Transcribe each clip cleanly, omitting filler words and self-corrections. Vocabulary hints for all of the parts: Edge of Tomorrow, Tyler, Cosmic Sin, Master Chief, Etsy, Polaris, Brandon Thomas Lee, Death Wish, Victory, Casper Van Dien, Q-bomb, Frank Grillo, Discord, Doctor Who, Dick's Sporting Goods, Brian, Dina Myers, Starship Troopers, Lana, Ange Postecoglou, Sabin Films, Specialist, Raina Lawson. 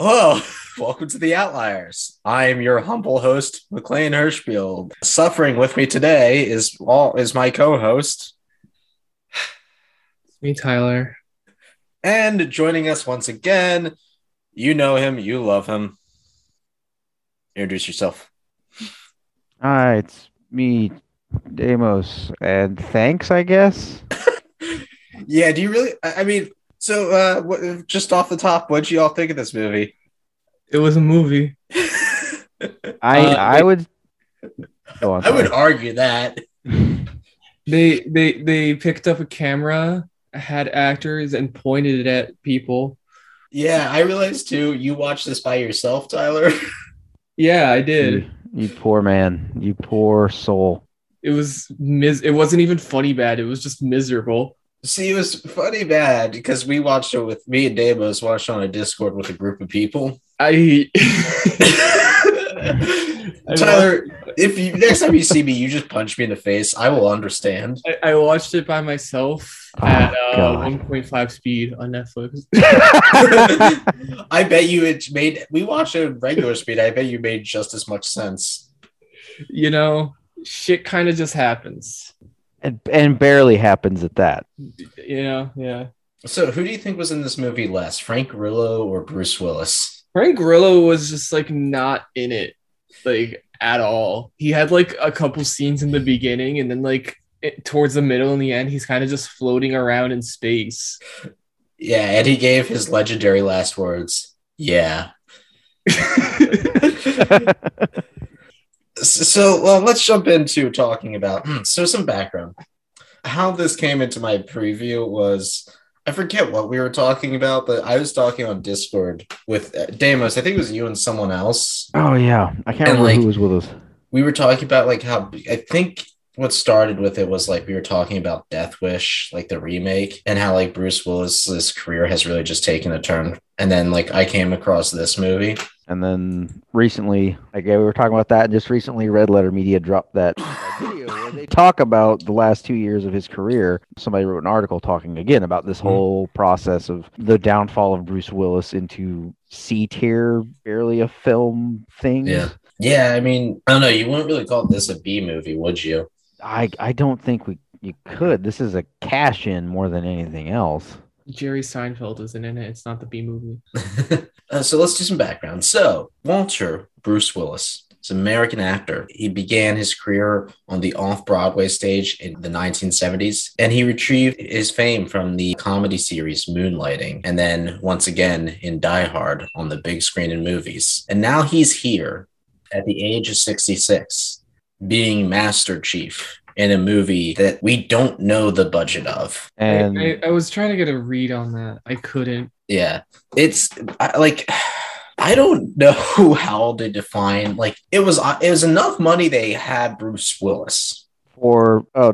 Hello, welcome to The Outliers. I am your humble host, McLean Hirschfield. Suffering with me today is my co-host. It's me, Tyler. And joining us once again, you know him, you love him. Introduce yourself. Hi, it's me, Deimos, and thanks, I guess. Yeah, do you really? I mean... So, just off the top, what'd you all think of this movie? It was a movie. I would argue that they picked up a camera, had actors, and pointed it at people. Yeah, I realized too. You watched this by yourself, Tyler. Yeah, I did. You poor man. You poor soul. It was It wasn't even funny bad. It was just miserable. See, it was funny bad because we watched it with me and Deimos watched on a Discord with a group of people. Tyler, if you next time you see me, you just punch me in the face. I will understand. I watched it by myself at 1.5 speed on Netflix. I bet you it made. We watched it at regular speed. I bet you made just as much sense. You know, shit kind of just happens. And barely happens at that. Yeah. So who do you think was in this movie less, Frank Grillo or Bruce Willis? Frank Grillo was just like not in it like at all. He had like a couple scenes in the beginning and then like towards the middle and the end he's kind of just floating around in space. Yeah, and he gave his legendary last words. Yeah. So let's jump into talking about some background. How this came into my preview was, I forget what we were talking about, but I was talking on Discord with Deimos. I think it was you and someone else. Oh, yeah. I can't remember who was with us. We were talking about like how I think what started with it was like we were talking about Death Wish, like the remake, and how like Bruce Willis's career has really just taken a turn. And then like I came across this movie. And then recently, again, we were talking about that, and just recently Red Letter Media dropped that video where they talk about the last 2 years of his career. Somebody wrote an article talking, again, about this whole process of the downfall of Bruce Willis into C-tier, barely a film thing. Yeah, I mean, I don't know, you wouldn't really call this a B movie, would you? I don't think you could. This is a cash-in more than anything else. Jerry Seinfeld isn't in it. It's not the B movie. So let's do some background. So Walter Bruce Willis is an American actor. He began his career on the off-Broadway stage in the 1970s, and he retrieved his fame from the comedy series Moonlighting, and then once again in Die Hard on the big screen in movies. And now he's here at the age of 66, being Master Chief in a movie that we don't know the budget of. And I was trying to get a read on that. I couldn't. Yeah. It's like, I don't know how to define, like, it was enough money they had Bruce Willis.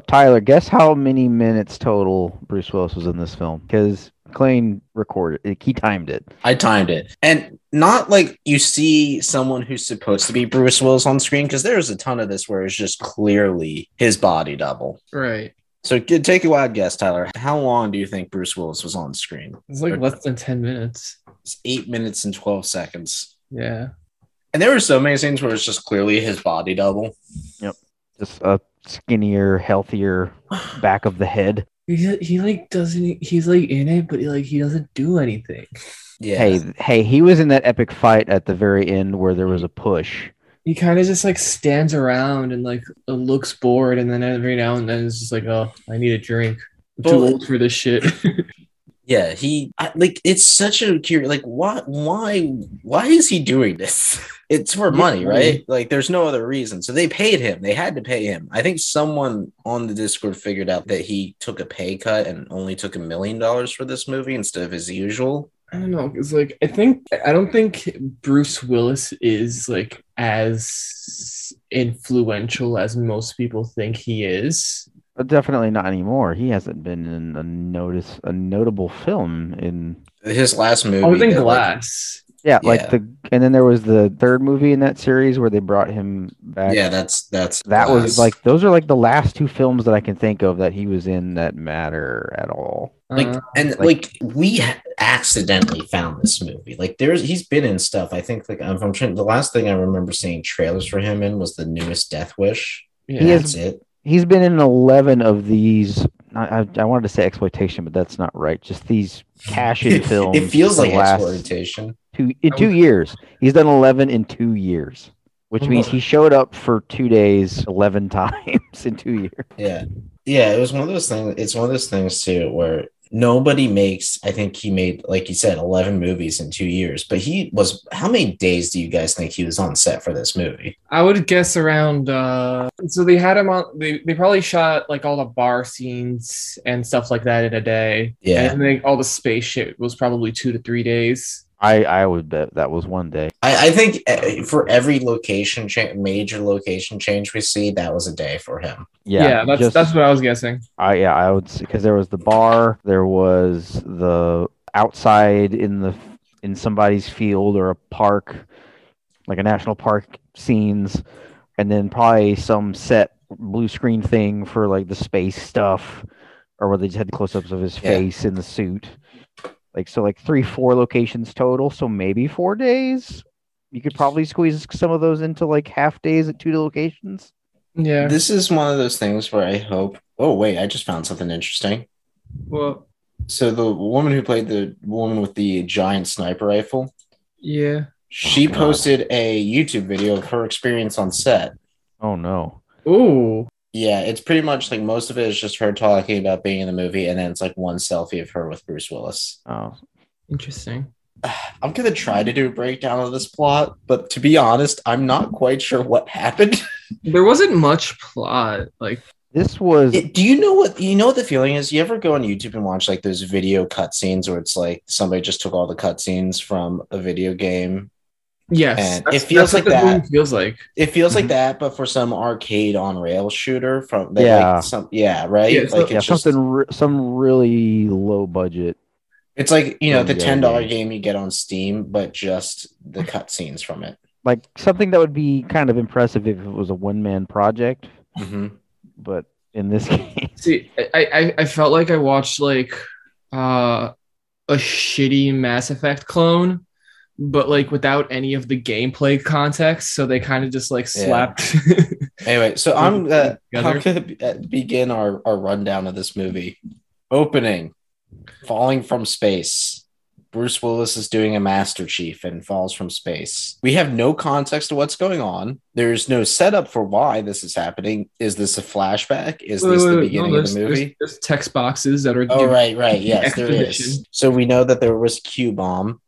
Tyler, guess how many minutes total Bruce Willis was in this film? Because McLean recorded it. He timed it. I timed it. And not like you see someone who's supposed to be Bruce Willis on screen, because there's a ton of this where it's just clearly his body double. Right. So take a wild guess, Tyler. How long do you think Bruce Willis was on screen? It's like less than 10 minutes. It's 8 minutes and 12 seconds. Yeah. And there were so many scenes where it's just clearly his body double. Yep. Just a skinnier, healthier back of the head. He's like in it, but he doesn't do anything. Yeah. Hey, he was in that epic fight at the very end where there was a push. He kind of just like stands around and like looks bored, and then every now and then it's just like, oh, I need a drink. I'm too old for this shit. Yeah, it's such a curious. Like, why is he doing this? It's for money, right? Like, there's no other reason. So they paid him. They had to pay him. I think someone on the Discord figured out that he took a pay cut and only took $1 million for this movie instead of his usual. I don't know. It's like I don't think Bruce Willis is like as influential as most people think he is. But definitely not anymore. He hasn't been in a notable film in his last movie. I was in Glass. And then there was the third movie in that series where they brought him back. Yeah, that Glass was like those are like the last two films that I can think of that he was in that matter at all. We accidentally found this movie. Like, he's been in stuff. I think the last thing I remember seeing trailers for him in was the newest Death Wish. Yeah, he's been in 11 of these. I wanted to say exploitation, but that's not right. Just these cash-in films. It feels like exploitation. In two years, he's done 11 in 2 years, which means he showed up for 2 days 11 times in 2 years. Yeah, it was one of those things. It's one of those things too where nobody makes. I think he made, like you said, 11 movies in 2 years. But he was. How many days do you guys think he was on set for this movie? I would guess around. So they had him on. They probably shot like all the bar scenes and stuff like that in a day. Yeah, and I think all the space shit was probably 2 to 3 days. I would bet that was 1 day. I think for every location major location change we see, that was a day for him. Yeah, that's what I was guessing. I would see, because there was the bar, there was the outside in somebody's field or a park, like a national park scenes, and then probably some set blue screen thing for like the space stuff, or where they just had close-ups of his face in the suit. 3-4 locations total, so maybe 4 days. You could probably squeeze some of those into like half days at 2 locations. Yeah, this is one of those things where I hope. Oh wait, I just found something interesting. Well, so the woman who played the woman with the giant sniper rifle, yeah, she posted a YouTube video of her experience on set. Oh no! Ooh. Yeah, it's pretty much like most of it is just her talking about being in the movie, and then it's like one selfie of her with Bruce Willis. Oh, interesting. I'm going to try to do a breakdown of this plot, but to be honest, I'm not quite sure what happened. There wasn't much plot. Do you know what the feeling is? You ever go on YouTube and watch like those video cutscenes where it's like somebody just took all the cutscenes from a video game? Yes, it feels like that. It feels like that, but for some arcade on rail shooter from some really low budget. It's like the $10 game you get on Steam, but just the cutscenes from it. Like something that would be kind of impressive if it was a one-man project, but in this case, see, I felt like I watched a shitty Mass Effect clone. But without any of the gameplay context, so they kind of just slapped. Anyway, so I'm gonna begin our rundown of this movie. Opening, falling from space. Bruce Willis is doing a Master Chief and falls from space. We have no context to what's going on. There's no setup for why this is happening. Is this a flashback? Is this the beginning of the movie? There's text boxes that are. Oh right, yes, there is. So we know that there was Q-bomb,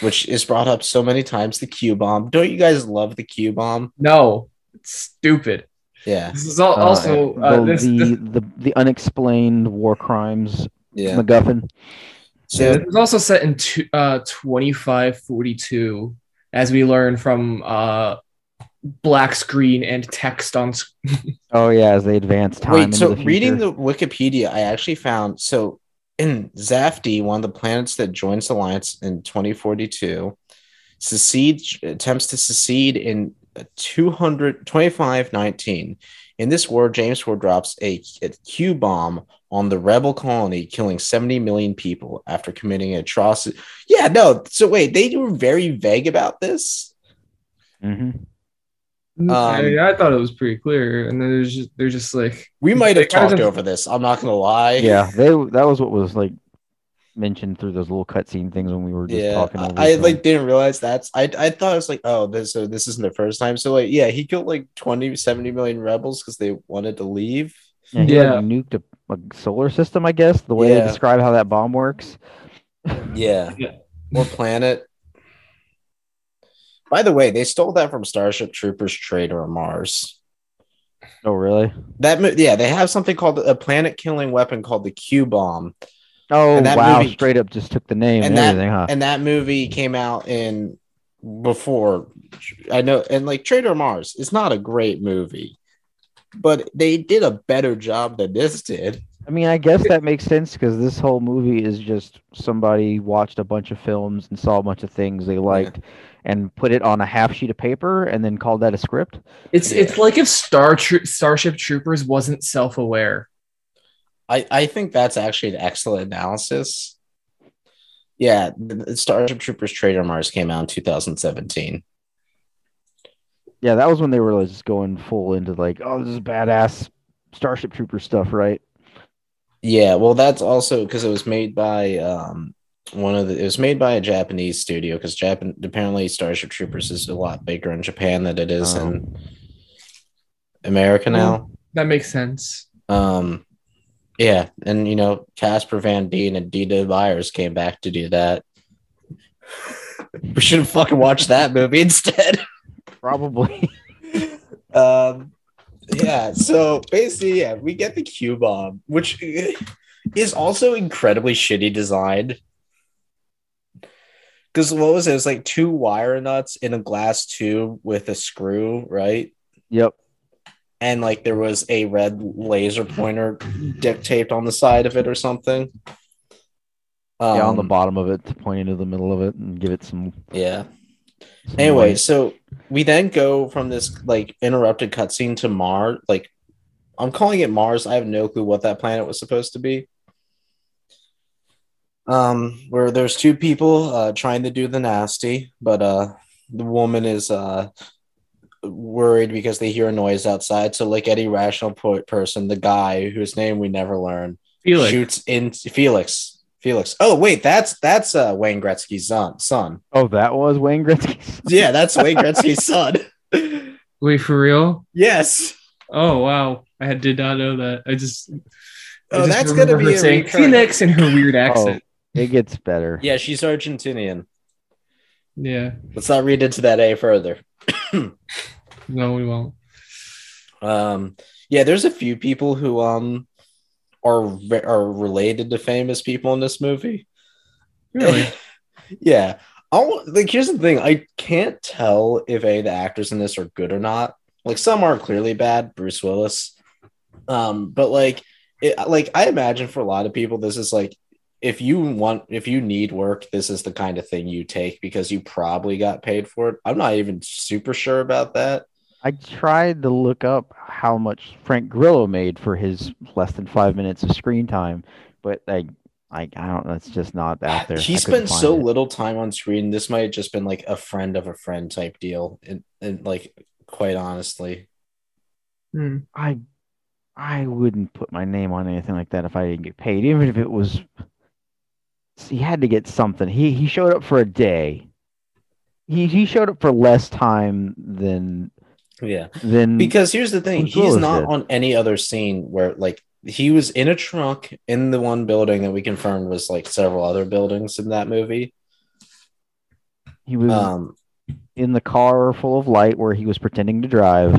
which is brought up so many times, the Q-bomb. Don't you guys love the Q-bomb? No, it's stupid. Yeah. This is also... the unexplained war crimes MacGuffin. So yeah, this is also set in 2542, as we learn from black screen and text on screen. Oh, yeah, as they advance time. Wait, so reading the Wikipedia, I actually found... So, in Zafti, one of the planets that joins the Alliance in 2042, attempts to secede in 225-19. In this war, James Ford drops a Q-bomb on the rebel colony, killing 70 million people after committing an atrocity. Yeah, no. So wait, they were very vague about this. Mm-hmm. I thought it was pretty clear, and then they're just like, we might have talked over this. I'm not gonna lie. Yeah, that was what was mentioned through those little cutscene things when we were just talking. Over didn't realize that's. I thought it was this isn't the first time. So he killed 70 million rebels because they wanted to leave. Yeah, nuked a solar system. I guess the way they describe how that bomb works. Yeah, more planet. By the way, they stole that from Starship Troopers, Traitor of Mars. Oh, really? They have something called a planet-killing weapon called the Q-bomb. Oh, wow! Movie, straight up, just took the name and everything, huh? And that movie came out before. I know, and Traitor of Mars is not a great movie, but they did a better job than this did. I mean, I guess that makes sense because this whole movie is just somebody watched a bunch of films and saw a bunch of things they liked and put it on a half sheet of paper and then called that a script. It's like if Starship Troopers wasn't self-aware. I think that's actually an excellent analysis. Yeah, the Starship Troopers Traitor of Mars came out in 2017. Yeah, that was when they were just going full into like, oh, this is badass Starship Troopers stuff, right? Yeah, well, that's also because it was made by it was made by a Japanese studio because apparently Starship Troopers is a lot bigger in Japan than it is in America now. That makes sense. Yeah, and you know, Casper Van Dien and Dina Myers came back to do that. We should have fucking watched that movie instead. Probably. Yeah, so basically, yeah, we get the Q-bomb, which is also incredibly shitty designed. Because what was it? It was like two wire nuts in a glass tube with a screw, right? Yep. And like there was a red laser pointer duct taped on the side of it or something. Yeah, on the bottom of it to point into the middle of it and give it some... Yeah. Anyway, so we then go from this like interrupted cutscene to Mars. Like, I'm calling it Mars. I have no clue what that planet was supposed to be. Where there's two people trying to do the nasty, but the woman is worried because they hear a noise outside. So, like any rational person, the guy whose name we never learn shoots in Felix. Felix. Oh, wait, that's Wayne Gretzky's son. Oh, that was Wayne Gretzky's son? Yeah, that's Wayne Gretzky's son. Wait, for real? Yes. Oh, wow. I did not know that. I just that's going to be saying Felix in her weird accent. Oh, it gets better. Yeah, she's Argentinian. Yeah. Let's not read into that any further. No, we won't. Yeah, there's a few people who... are related to famous people in this movie. Really? Yeah. Here's the thing. I can't tell if any of the actors in this are good or not. Like, some are clearly bad. Bruce Willis. But I imagine for a lot of people, this is like, if you need work, this is the kind of thing you take because you probably got paid for it. I'm not even super sure about that. I tried to look up how much Frank Grillo made for his less than 5 minutes of screen time, but I don't know. It's just not out there. He spent so little time on screen. This might have just been like a friend of a friend type deal, and like quite honestly, I wouldn't put my name on anything like that if I didn't get paid, even if it was. He had to get something. He showed up for a day. He showed up for less time than. Yeah, then because here's the thing, he's not on any other scene where like he was in a trunk in the one building that we confirmed was like several other buildings in that movie. He was in the car full of light where he was pretending to drive.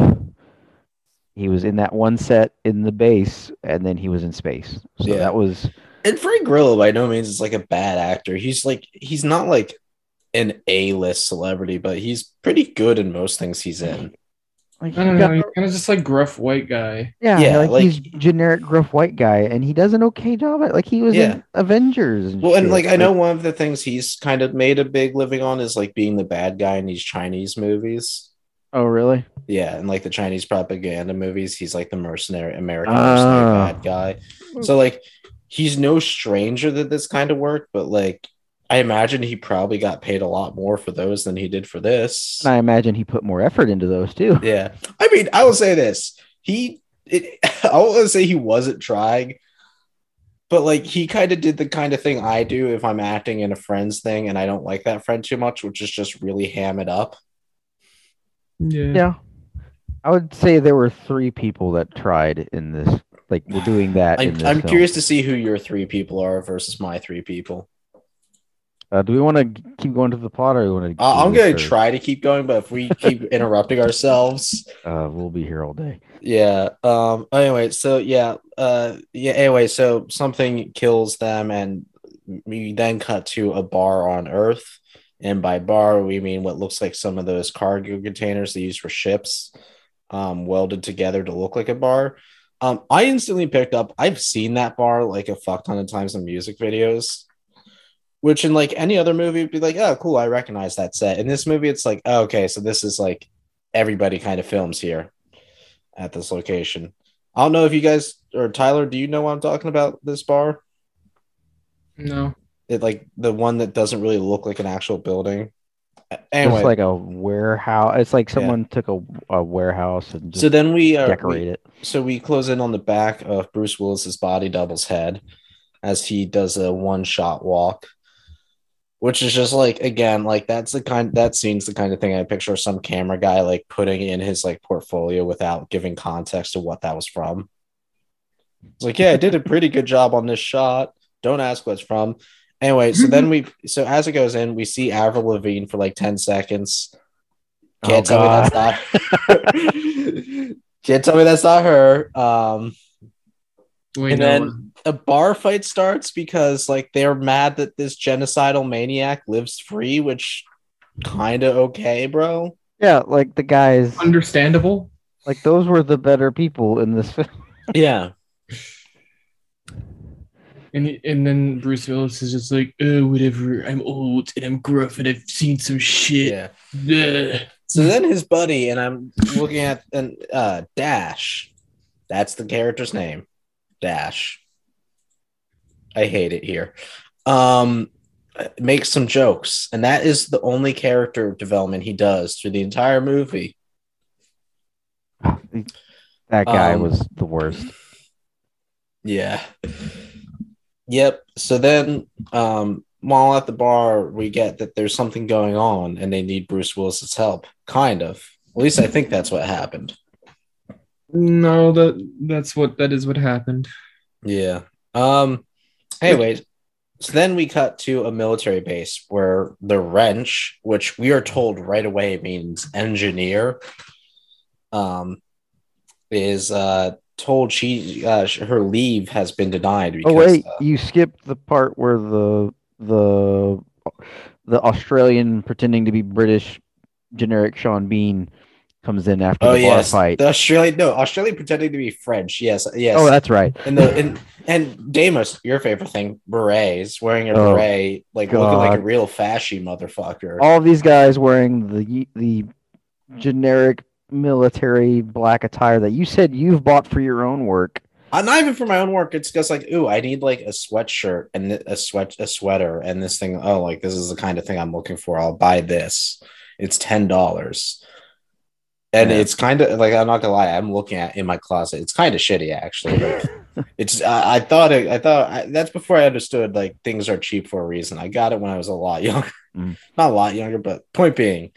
He was in that one set in the base, and then he was in space. So yeah, that was. And Frank Grillo by no means is like a bad actor. He's not like an A-list celebrity, but he's pretty good in most things he's in. Like, I don't know. He's kind of just like gruff white guy. Yeah, like he's generic gruff white guy, and he does an okay job at. Like he was in Avengers. And well, shit. And like I know one of the things he's kind of made a big living on is like being the bad guy in these Chinese movies. Oh, really? Yeah, and like the Chinese propaganda movies, he's like the American mercenary bad guy. So like he's no stranger to this kind of work, but like. I imagine he probably got paid a lot more for those than he did for this. And I imagine he put more effort into those too. Yeah. I mean, I will say this. I won't say he wasn't trying, but like he kind of did the kind of thing I do if I'm acting in a friend's thing and I don't like that friend too much, which is just really ham it up. Yeah. I would say there were three people that tried in this. Like we're doing that. I'm curious to see who your three people are versus my three people. Do we want to keep going to the plot, or do we want to? I'm going to try to keep going, but if we keep interrupting ourselves, we'll be here all day. Yeah. Anyway, so something kills them, and we then cut to a bar on Earth, and by bar we mean what looks like some of those cargo containers they use for ships, welded together to look like a bar. I instantly picked up. I've seen that bar like a fuck ton of times in music videos. Which in like any other movie would be like, oh, cool, I recognize that set. In this movie, it's like, oh, okay, so this is like everybody kind of films here at this location. I don't know if you guys or Tyler, do you know what I'm talking about? This bar? No. It like the one that doesn't really look like an actual building. Anyway, it's like a warehouse. It's like someone took a warehouse and just decorated it. So we close in on the back of Bruce Willis's body double's head as he does a one-shot walk, which is just like, again, like that scene's the kind of thing I picture some camera guy like putting in his like portfolio without giving context to what that was from. It's like, yeah, I did a pretty good job on this shot. Don't ask what it's from. Anyway, so then so as it goes in, we see Avril Lavigne for like 10 seconds. Can't tell me that's not her. Then a bar fight starts because like they're mad that this genocidal maniac lives free, which kind of okay, bro. Yeah, like the guys. Understandable. Like those were the better people in this film. Yeah. And then Bruce Willis is just like, oh, whatever, I'm old and I'm gruff and I've seen some shit. Yeah. So then his buddy, and I'm looking at Dash. That's the character's name. Dash. I hate it here. Makes some jokes. And that is the only character development he does through the entire movie. That guy was the worst. Yeah. Yep. So then while at the bar, we get that there's something going on and they need Bruce Willis's help. Kind of. At least I think that's what happened. No, that is what happened. Yeah. Anyways, so then we cut to a military base where the Wrench, which we are told right away means engineer, is told her leave has been denied. Because, you skipped the part where the Australian pretending to be British generic Sean Bean comes in after the bar fight. The Australian pretending to be French. Yes. Oh, that's right. And Deimos, your favorite thing, berets, wearing a beret, like God. Looking like a real fashy motherfucker. All these guys wearing the generic military black attire that you said you've bought for your own work. Not even for my own work. It's just like, ooh, I need like a sweatshirt and a sweater and this thing. Oh, like this is the kind of thing I'm looking for. I'll buy this. It's $10. And it's kind of like, I'm not gonna lie, I'm looking at in my closet. It's kind of shitty, actually. It's that's before I understood like things are cheap for a reason. I got it when I was a lot younger, not a lot younger, but point being.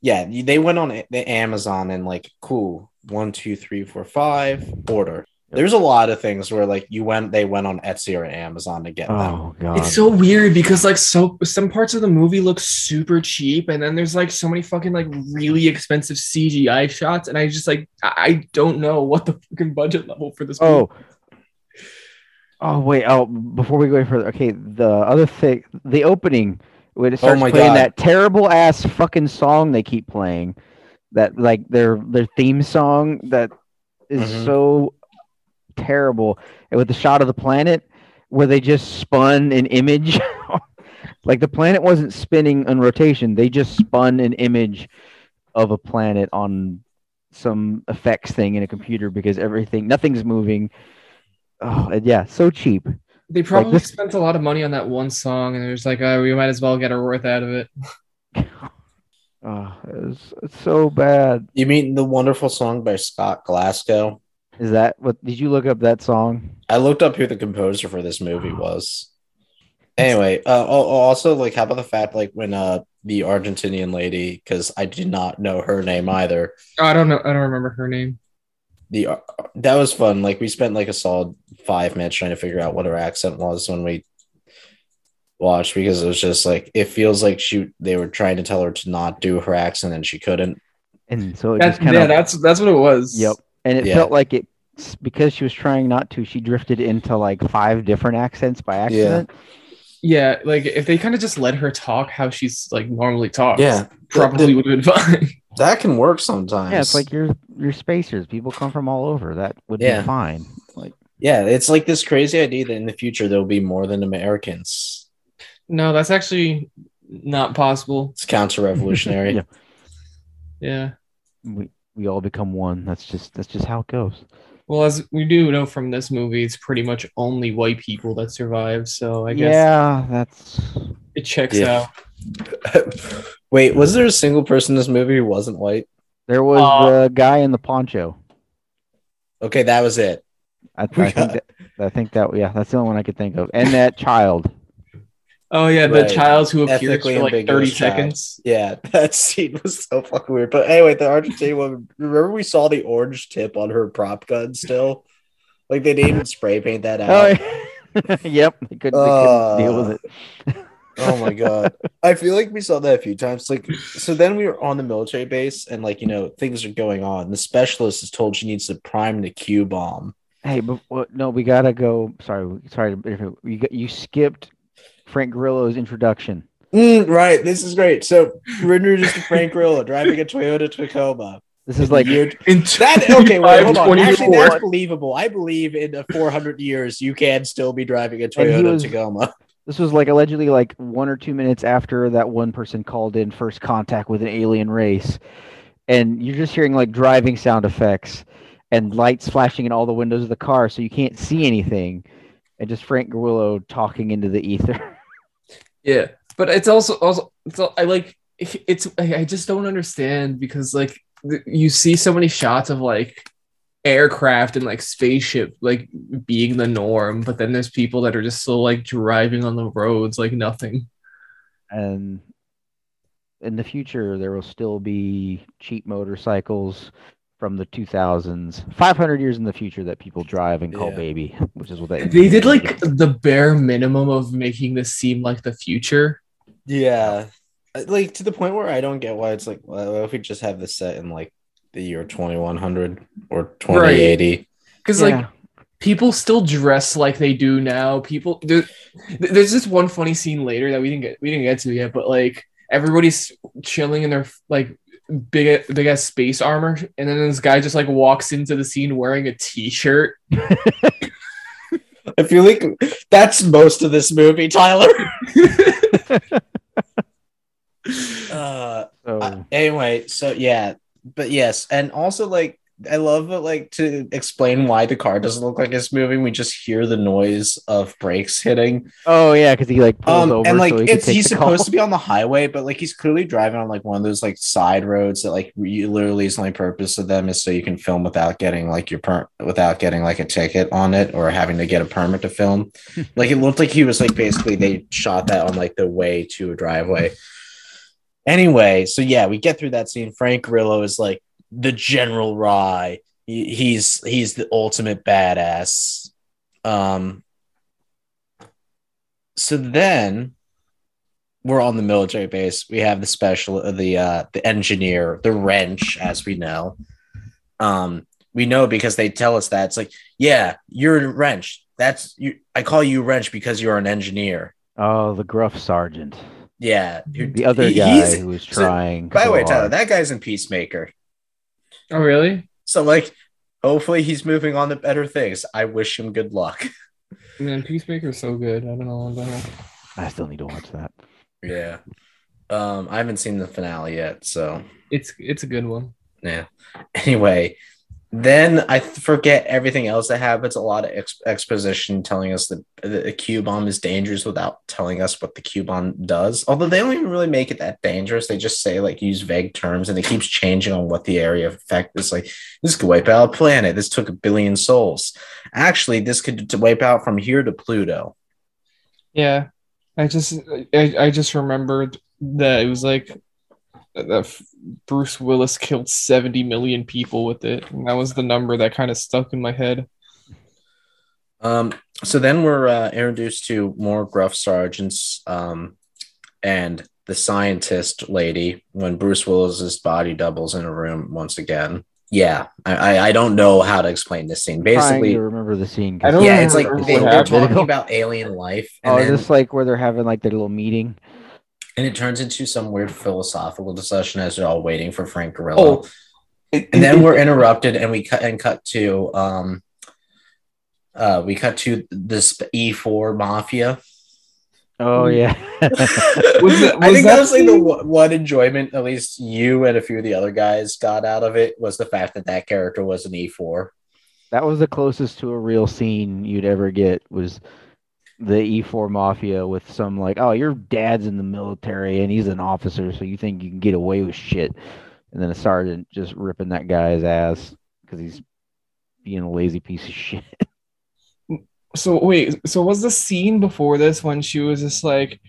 Yeah, they went on the Amazon and like, cool, 1, 2, 3, 4, 5, order. There's a lot of things where like they went on Etsy or Amazon to get them. God. It's so weird because like some parts of the movie look super cheap, and then there's like so many fucking like really expensive CGI shots, and I just like I don't know what the fucking budget level for this movie. Before we go any further, okay, the other thing, the opening. When it starts playing that terrible ass fucking song they keep playing, that like their theme song that is so terrible, and with the shot of the planet where they just spun an image, like the planet wasn't spinning on rotation, they just spun an image of a planet on some effects thing in a computer because nothing's moving. Oh, and yeah, so cheap. They probably spent a lot of money on that one song, and there's like, we might as well get our worth out of it. It's so bad. You mean the wonderful song by Scott Glasgow? Is that what? Did you look up that song? I looked up who the composer for this movie was. Anyway, also, like, how about the fact, like, when the Argentinian lady, because I did not know her name either. Oh, I don't know. I don't remember her name. That was fun. Like we spent like a solid 5 minutes trying to figure out what her accent was when we watched, because it was just like it feels like they were trying to tell her to not do her accent and she couldn't. And so that's what it was. Yep. And it felt like it because she was trying not to. She drifted into like 5 different accents by accident. Yeah, like if they kind of just let her talk how she's like normally talks, probably would have been fine. That can work sometimes. Yeah, it's like your spacers. People come from all over. That would be fine. Like, yeah, it's like this crazy idea that in the future there'll be more than Americans. No, that's actually not possible. It's counter-revolutionary. Yeah. We all become one. That's just how it goes. Well, as we do know from this movie, it's pretty much only white people that survive. So I guess it checks out. Wait, was there a single person in this movie who wasn't white? There was the guy in the poncho. Okay, that was it. I think that's the only one I could think of. And that child. Oh, yeah, the child who appears for like 30 seconds. Yeah, that scene was so fucking weird. But anyway, the Argentinian woman, remember we saw the orange tip on her prop gun still? Like, they didn't even spray paint that out. Yep, they couldn't deal with it. Oh, my God. I feel like we saw that a few times. Like, so then we were on the military base, and, like, you know, things are going on. The specialist is told she needs to prime the Q-bomb. Hey, but no, we got to go. Sorry. You skipped Frank Grillo's introduction. Right. This is great. So we're introduced to Frank Grillo driving a Toyota Tacoma. This is like hold on. Actually, that's believable. I believe in 400 years you can still be driving a Toyota Tacoma. This was like allegedly like 1 or 2 minutes after that one person called in first contact with an alien race, and you're just hearing like driving sound effects and lights flashing in all the windows of the car, so you can't see anything, and just Frank Grillo talking into the ether. Yeah, but it's also I just don't understand, because like you see so many shots of like aircraft and like spaceship like being the norm, but then there's people that are just still like driving on the roads like nothing. And in the future, there will still be cheap motorcycles from the 2000s, 500 years in the future, that people drive and call baby, which is what they did. Like the bare minimum of making this seem like the future. Yeah, like to the point where I don't get why it's like, well, if we just have this set in like the year 2100 or 2080, because like people still dress like they do now. People, there's this one funny scene later that we didn't get to yet, but like everybody's chilling in their like big ass space armor, and then this guy just like walks into the scene wearing a t-shirt. I feel like that's most of this movie, Tyler. Anyway, so yeah, but yes, and also like I love that, like, to explain why the car doesn't look like it's moving, we just hear the noise of brakes hitting. Oh yeah, because he like pulls over, and like so he's supposed to be on the highway, but like he's clearly driving on like one of those like side roads that like literally is the only purpose of them is so you can film without getting like a ticket on it or having to get a permit to film. Like it looked like he was like basically they shot that on like the way to a driveway. Anyway, so yeah, we get through that scene. Frank Grillo is like the General Rye. He's the ultimate badass. So then we're on the military base. We have the the engineer, the Wrench, as we know. We know because they tell us that it's like, yeah, you're a Wrench. That's you. I call you Wrench because you're an engineer. Oh, the gruff sergeant. Yeah, the other guy who was trying. By the way, Tyler, that guy's in Peacemaker. Oh, really? So, like, hopefully he's moving on to better things. I wish him good luck. Man, Peacemaker's so good. I don't know about it. I still need to watch that. Yeah. I haven't seen the finale yet, so. It's a good one. Yeah. Anyway, then I forget everything else that happens. A lot of exposition telling us that the Q-bomb is dangerous without telling us what the Q-bomb does. Although they don't even really make it that dangerous. They just say, like, use vague terms, and it keeps changing on what the area of effect is. Like, this could wipe out a planet. This took 1 billion souls. Actually, this could wipe out from here to Pluto. Yeah. I just remembered that it was like that Bruce Willis killed 70 million people with it, and that was the number that kind of stuck in my head. So then we're introduced to more gruff sergeants and the scientist lady when Bruce Willis's body doubles in a room once again. Yeah, I don't know how to explain this scene. Basically, you remember the scene. I don't remember it's like they're talking about alien life. Is this like where they're having like their little meeting? And it turns into some weird philosophical discussion as they're all waiting for Frank Grillo. Oh. And then we're interrupted, and we cut to this E4 Mafia. Oh yeah, I think that was like the one enjoyment at least you and a few of the other guys got out of it was the fact that that character was an E4. That was the closest to a real scene you'd ever get, was the E4 Mafia with some like, oh, your dad's in the military and he's an officer, so you think you can get away with shit. And then a sergeant just ripping that guy's ass because he's being a lazy piece of shit. So wait, so was the scene before this when she was just like,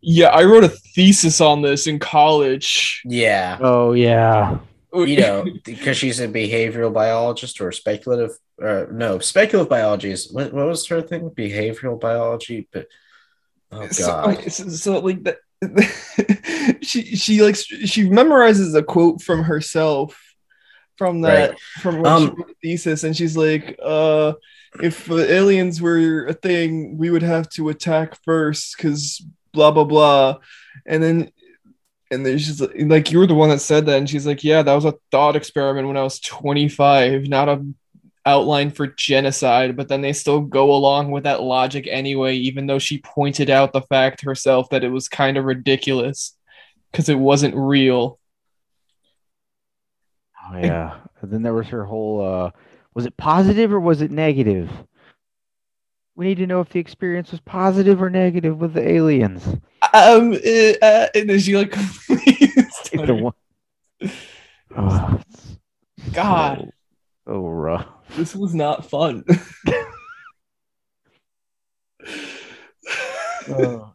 yeah, I wrote a thesis on this in college. Yeah. Oh, yeah. You know, because she's a behavioral biologist or speculative, no, speculative biology is, what was her thing? Behavioral biology, but, oh, God. So like, the, she memorizes a quote from herself from that, right, from when she wrote the thesis, and she's like, if aliens were a thing, we would have to attack first, because blah, blah, blah, and then... And then she's like, you were the one that said that. And she's like, yeah, that was a thought experiment when I was 25, not an outline for genocide. But then they still go along with that logic anyway, even though she pointed out the fact herself that it was kind of ridiculous because it wasn't real. Oh, yeah. And then there was her whole, was it positive or was it negative? We need to know if the experience was positive or negative with the aliens. And then she like the one. Oh, God. So rough. This was not fun. Why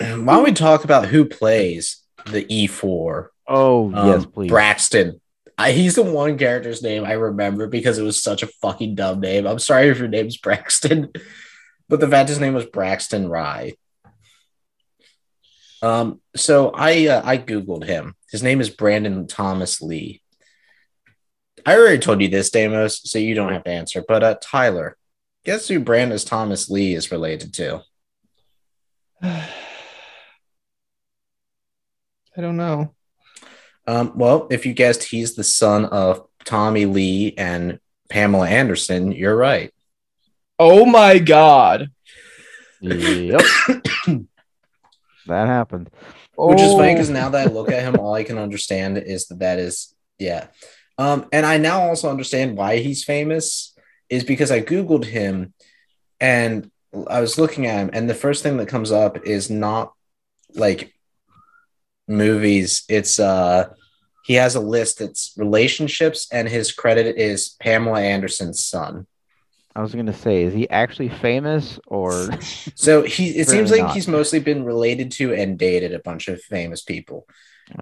don't we talk about who plays the E4? Oh, yes, please. Braxton. He's the one character's name I remember because it was such a fucking dumb name. I'm sorry if your name's Braxton, but the fact his name was Braxton Rye. So I Googled him. His name is Brandon Thomas Lee. I already told you this, Deimos, so you don't have to answer. But Tyler, guess who Brandon Thomas Lee is related to? I don't know. Well, if you guessed he's the son of Tommy Lee and Pamela Anderson, you're right. Oh, my God. Yep. That happened. Which is funny because now that I look at him, all I can understand is that is, yeah. And I now also understand why he's famous is because I Googled him and I was looking at him, and the first thing that comes up is not like movies. It's he has a list that's relationships, and his credit is Pamela Anderson's son. I was gonna say, is he actually famous or so he it really seems like not. He's mostly been related to and dated a bunch of famous people,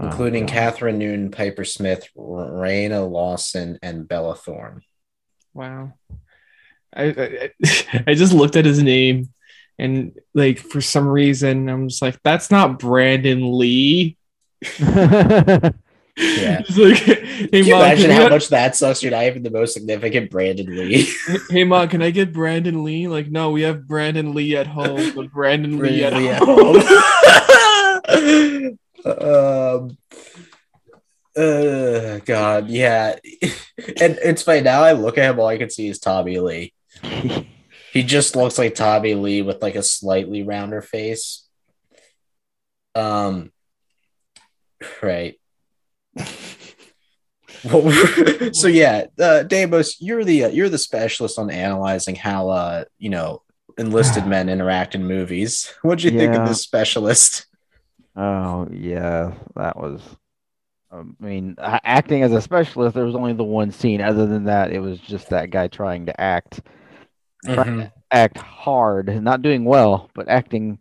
including Catherine Newton, Piper Smith, Raina Lawson, and Bella Thorne. Wow. I just looked at his name. And like for some reason, I'm just like, that's not Brandon Lee. Yeah. It's like, hey, can you imagine how much that sucks? You're not even the most significant Brandon Lee. Hey, Mom, can I get Brandon Lee? Like, no, we have Brandon Lee at home, but Brandon Lee at home. God, yeah. And it's funny, now I look at him, all I can see is Tommy Lee. He just looks like Tommy Lee with like a slightly rounder face. Right. So yeah, Deimos, you're the specialist on analyzing how enlisted men interact in movies. What'd you think of this specialist? Oh yeah, that was. I mean, acting as a specialist, there was only the one scene. Other than that, it was just that guy trying to act. Act hard, not doing well, but acting.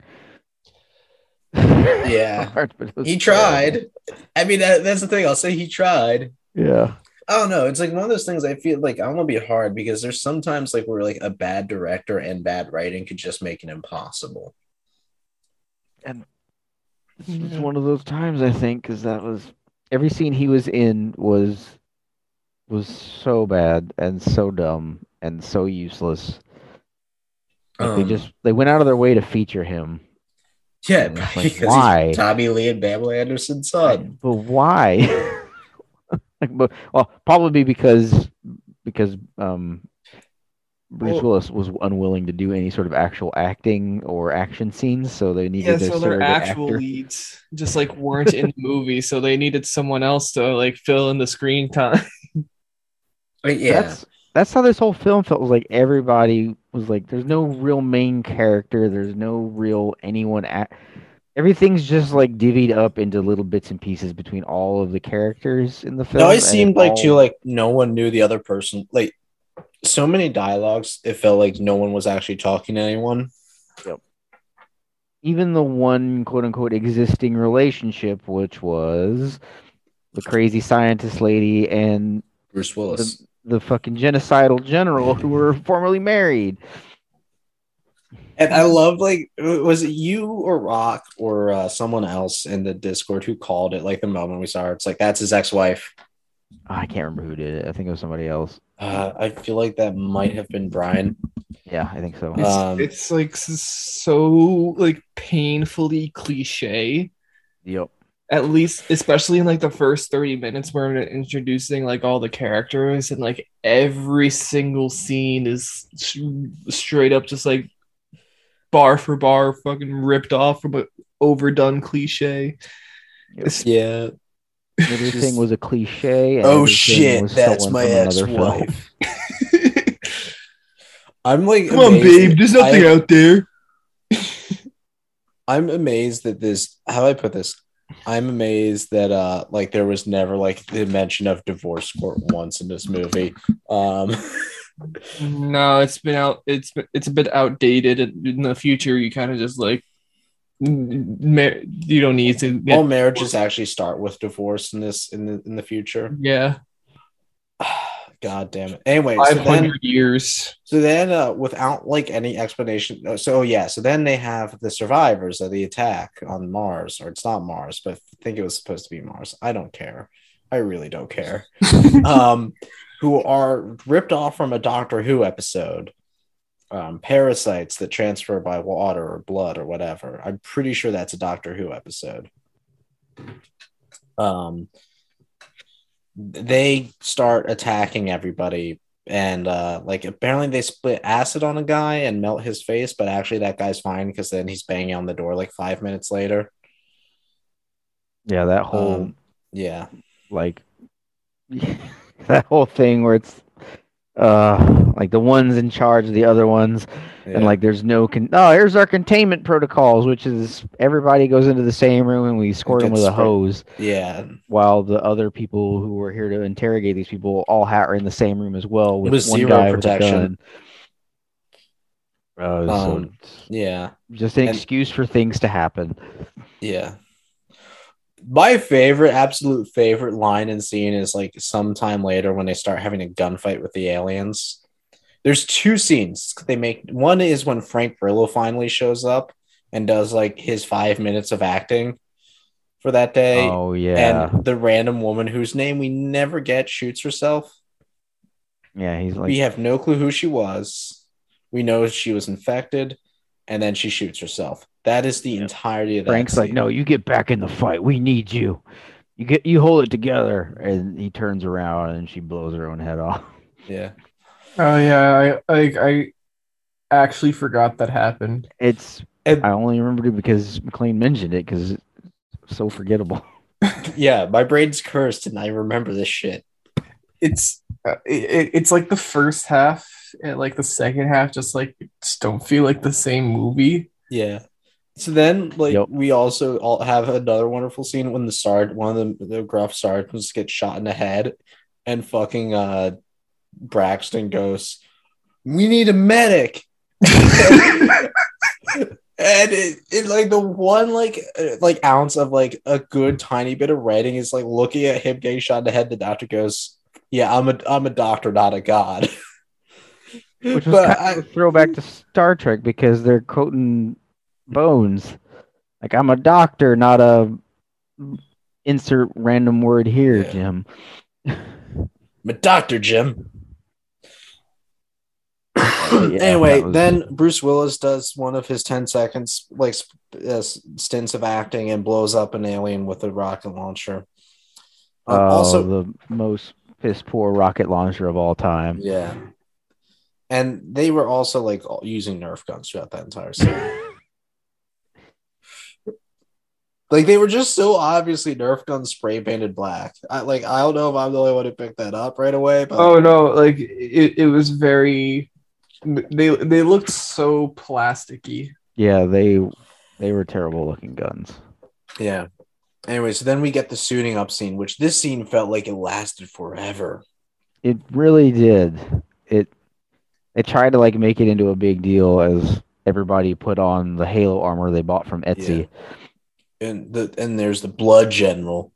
Yeah, hard, but he tried. I mean, that's the thing. I'll say he tried. Yeah. I don't know. It's like one of those things. I feel like I want to be hard because there's sometimes like where like a bad director and bad writing could just make it impossible. And it's one of those times I think because that was every scene he was in was so bad and so dumb and so useless. Like they went out of their way to feature him. Yeah, like, because why? He's Tommy Lee and Pamela Anderson's son. But why? Probably because Bruce Willis was unwilling to do any sort of actual acting or action scenes, so they needed their actual actor. Leads just like weren't in the movie, so they needed someone else to like fill in the screen time. But yeah. that's how this whole film felt. Was like everybody was like, there's no real main character. There's no real anyone. Everything's just like divvied up into little bits and pieces between all of the characters in the film. It always seemed like no one knew the other person. Like so many dialogues, it felt like no one was actually talking to anyone. Yep. Even the one quote unquote existing relationship, which was the crazy scientist lady and Bruce Willis. The fucking genocidal general who were formerly married. And I love, like, was it you or Rock or someone else in the Discord who called it, like, the moment we saw her? It's like, that's his ex-wife. I can't remember who did it. I think it was somebody else. I feel like that might have been Brian. Yeah, I think so. It's like, so, like, painfully cliche. Yep. At least, especially in, like, the first 30 minutes where we're introducing, like, all the characters and, like, every single scene is straight up just, like, bar for bar fucking ripped off from an overdone cliche. Yeah. Everything was a cliche. Oh, shit, that's my ex-wife. I'm, like, come on, babe, there's nothing out there. I'm amazed that this, how do I put this? I'm amazed that like there was never like the mention of divorce court once in this movie. No, it's been out. It's a bit outdated. In the future, you kind of just like you don't need to. All marriages actually start with divorce in this in the future. Yeah. God damn it. Anyway, 500 years. So then, without like any explanation, so then they have the survivors of the attack on Mars, or it's not Mars, but I think it was supposed to be Mars. I don't care. I really don't care. Who are ripped off from a Doctor Who episode. Parasites that transfer by water or blood or whatever. I'm pretty sure that's a Doctor Who episode. They start attacking everybody, and like apparently they split acid on a guy and melt his face, but actually that guy's fine because then he's banging on the door like 5 minutes later. Yeah, that whole that whole thing where it's like the one's in charge of the other ones, and like there's no here's our containment protocols, which is everybody goes into the same room and we squirt them with a hose. Yeah, while the other people who were here to interrogate these people are in the same room as well with one guy with a gun. Just an excuse for things to happen. Yeah. My absolute favorite line and scene is like sometime later when they start having a gunfight with the aliens. There's two scenes they make. One is when Frank Grillo finally shows up and does like his 5 minutes of acting for that day. Oh yeah. And the random woman whose name we never get shoots herself. Yeah, he's like, we have no clue who she was. We know she was infected, and then she shoots herself. That is the entirety of that. Frank's scene. Like, no, you get back in the fight. We need you. You hold it together. And he turns around and she blows her own head off. Yeah. Oh yeah. I actually forgot that happened. I only remembered it because McLean mentioned it because it's so forgettable. Yeah, my brain's cursed and I remember this shit. It's like the first half and like the second half just like just don't feel like the same movie. Yeah. So then, like, we also all have another wonderful scene when one of the gruff sergeants gets shot in the head, and fucking Braxton goes, "We need a medic," and it like the one like ounce of like a good tiny bit of writing is like looking at him getting shot in the head. The doctor goes, "Yeah, I'm a doctor, not a god," which was kind of a throwback to Star Trek because they're quoting Bones, like, I'm a doctor, not a insert random word here. Yeah. Jim, I'm a doctor, Jim. Anyway, then Bruce Willis does one of his 10 seconds like stints of acting and blows up an alien with a rocket launcher. Also the most piss poor rocket launcher of all time. Yeah, and they were also like using Nerf guns throughout that entire scene. Like, they were just so obviously Nerf gun spray painted black. I don't know if I'm the only one who picked that up right away. But... Oh no, it was very. They looked so plasticky. Yeah, they were terrible looking guns. Yeah. Anyway, so then we get the suiting up scene, which this scene felt like it lasted forever. It really did. They tried to make it into a big deal as everybody put on the Halo armor they bought from Etsy. Yeah. And there's the Blood General.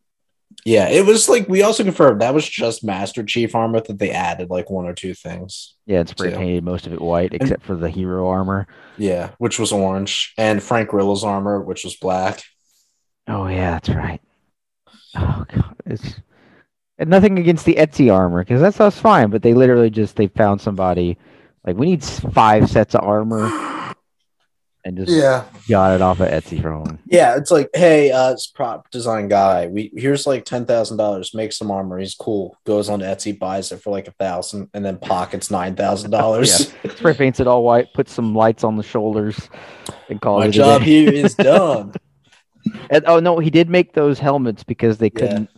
Yeah, it was we also confirmed that was just Master Chief armor that they added one or two things. Yeah, it's spray painted, most of it white, except for the hero armor. Yeah, which was orange, and Frank Grillo's armor, which was black. Oh yeah, that's right. Oh god, it's and nothing against the Etsy armor because that stuff's fine, but they literally they found somebody we need 5 sets of armor and just got it off of Etsy from them. Yeah, it's hey, it's prop design guy. Here's $10,000. Make some armor. He's cool. Goes on Etsy, buys it for $1,000, and then pockets $9,000. Spray paints it all white, puts some lights on the shoulders, and calls it. My job here is done. And, oh no, he did make those helmets because they couldn't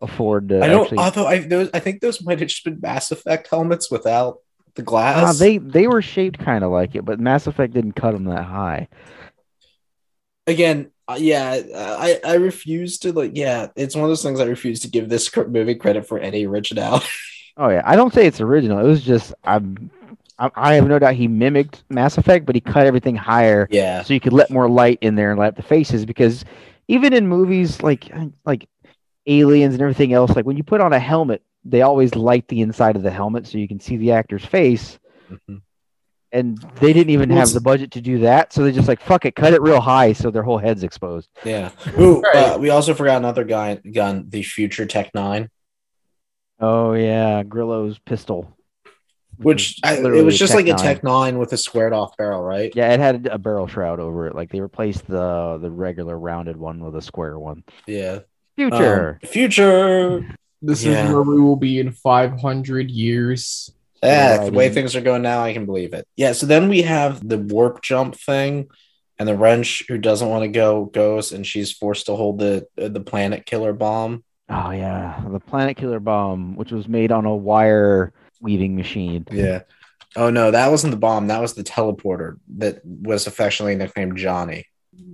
afford to. I don't. Actually... Although I think those might have just been Mass Effect helmets without the glass. They were shaped kind of like it, but Mass Effect didn't cut them that high. Again, I refuse to It's one of those things I refuse to give this movie credit for any originality. Oh yeah, I don't say it's original. It was just I have no doubt he mimicked Mass Effect, but he cut everything higher, so you could let more light in there and light up the faces. Because even in movies like Aliens and everything else, when you put on a helmet, they always light the inside of the helmet so you can see the actor's face. Mm-hmm. And they didn't even have the budget to do that, so they just fuck it, cut it real high so their whole head's exposed. Yeah. Ooh, we also forgot another gun, the future Tech 9. Oh yeah, Grillo's pistol. Which it was just a Tech 9 with a squared off barrel, right? Yeah, it had a barrel shroud over it. They replaced the regular rounded one with a square one. Yeah. Future. This is where we will be in 500 years. Yeah, the way things are going now, I can believe it. Yeah, so then we have the warp jump thing, and the Wrench, who doesn't want to go, goes, and she's forced to hold the planet killer bomb. Oh yeah, the planet killer bomb, which was made on a wire weaving machine. Yeah. Oh no, that wasn't the bomb. That was the teleporter that was affectionately nicknamed Johnny.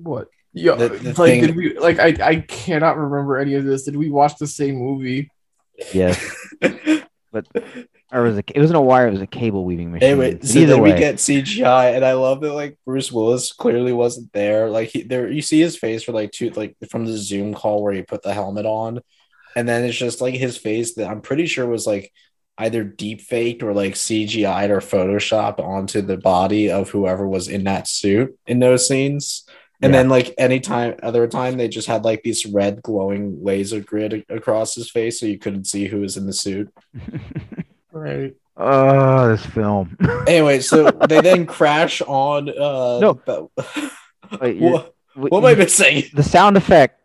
What? Yeah. I cannot remember any of this. Did we watch the same movie? Yes. But it wasn't a wire. It was a cable weaving machine. Anyway, so then we get CGI, and I love that. Bruce Willis clearly wasn't there. You see his face for from the Zoom call where he put the helmet on, and then it's just his face that I'm pretty sure was either deep faked or CGI'd or Photoshopped onto the body of whoever was in that suit in those scenes. And then other time they just had this red glowing laser grid across his face so you couldn't see who was in the suit. Right. Oh, this film. Anyway, so they then crash on Wait, what am I missing? The sound effect.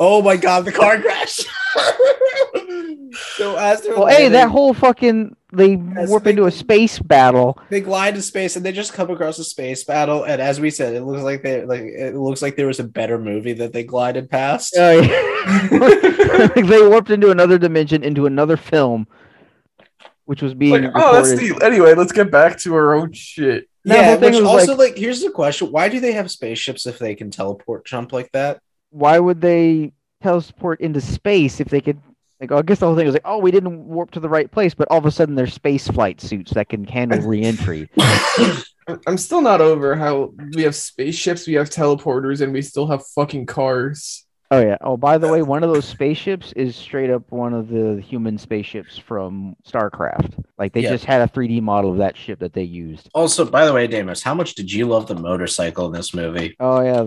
Oh my god, the car crash. So as they're that whole fucking into a space battle. They glide to space and they just come across a space battle. And as we said, it looks like there was a better movie that they glided past. Yeah. They warped into another dimension, into another film, which was being anyway, let's get back to our own shit. Yeah, which also here's the question: why do they have spaceships if they can teleport jump like that? Why would they teleport into space if they could? I guess the whole thing was oh, we didn't warp to the right place, but all of a sudden there's space flight suits that can handle re-entry. I'm still not over how we have spaceships, we have teleporters, and we still have fucking cars. Oh, yeah. Oh, by the way, one of those spaceships is straight up one of the human spaceships from StarCraft. They just had a 3D model of that ship that they used. Also, by the way, Deimos, how much did you love the motorcycle in this movie? Oh, yeah.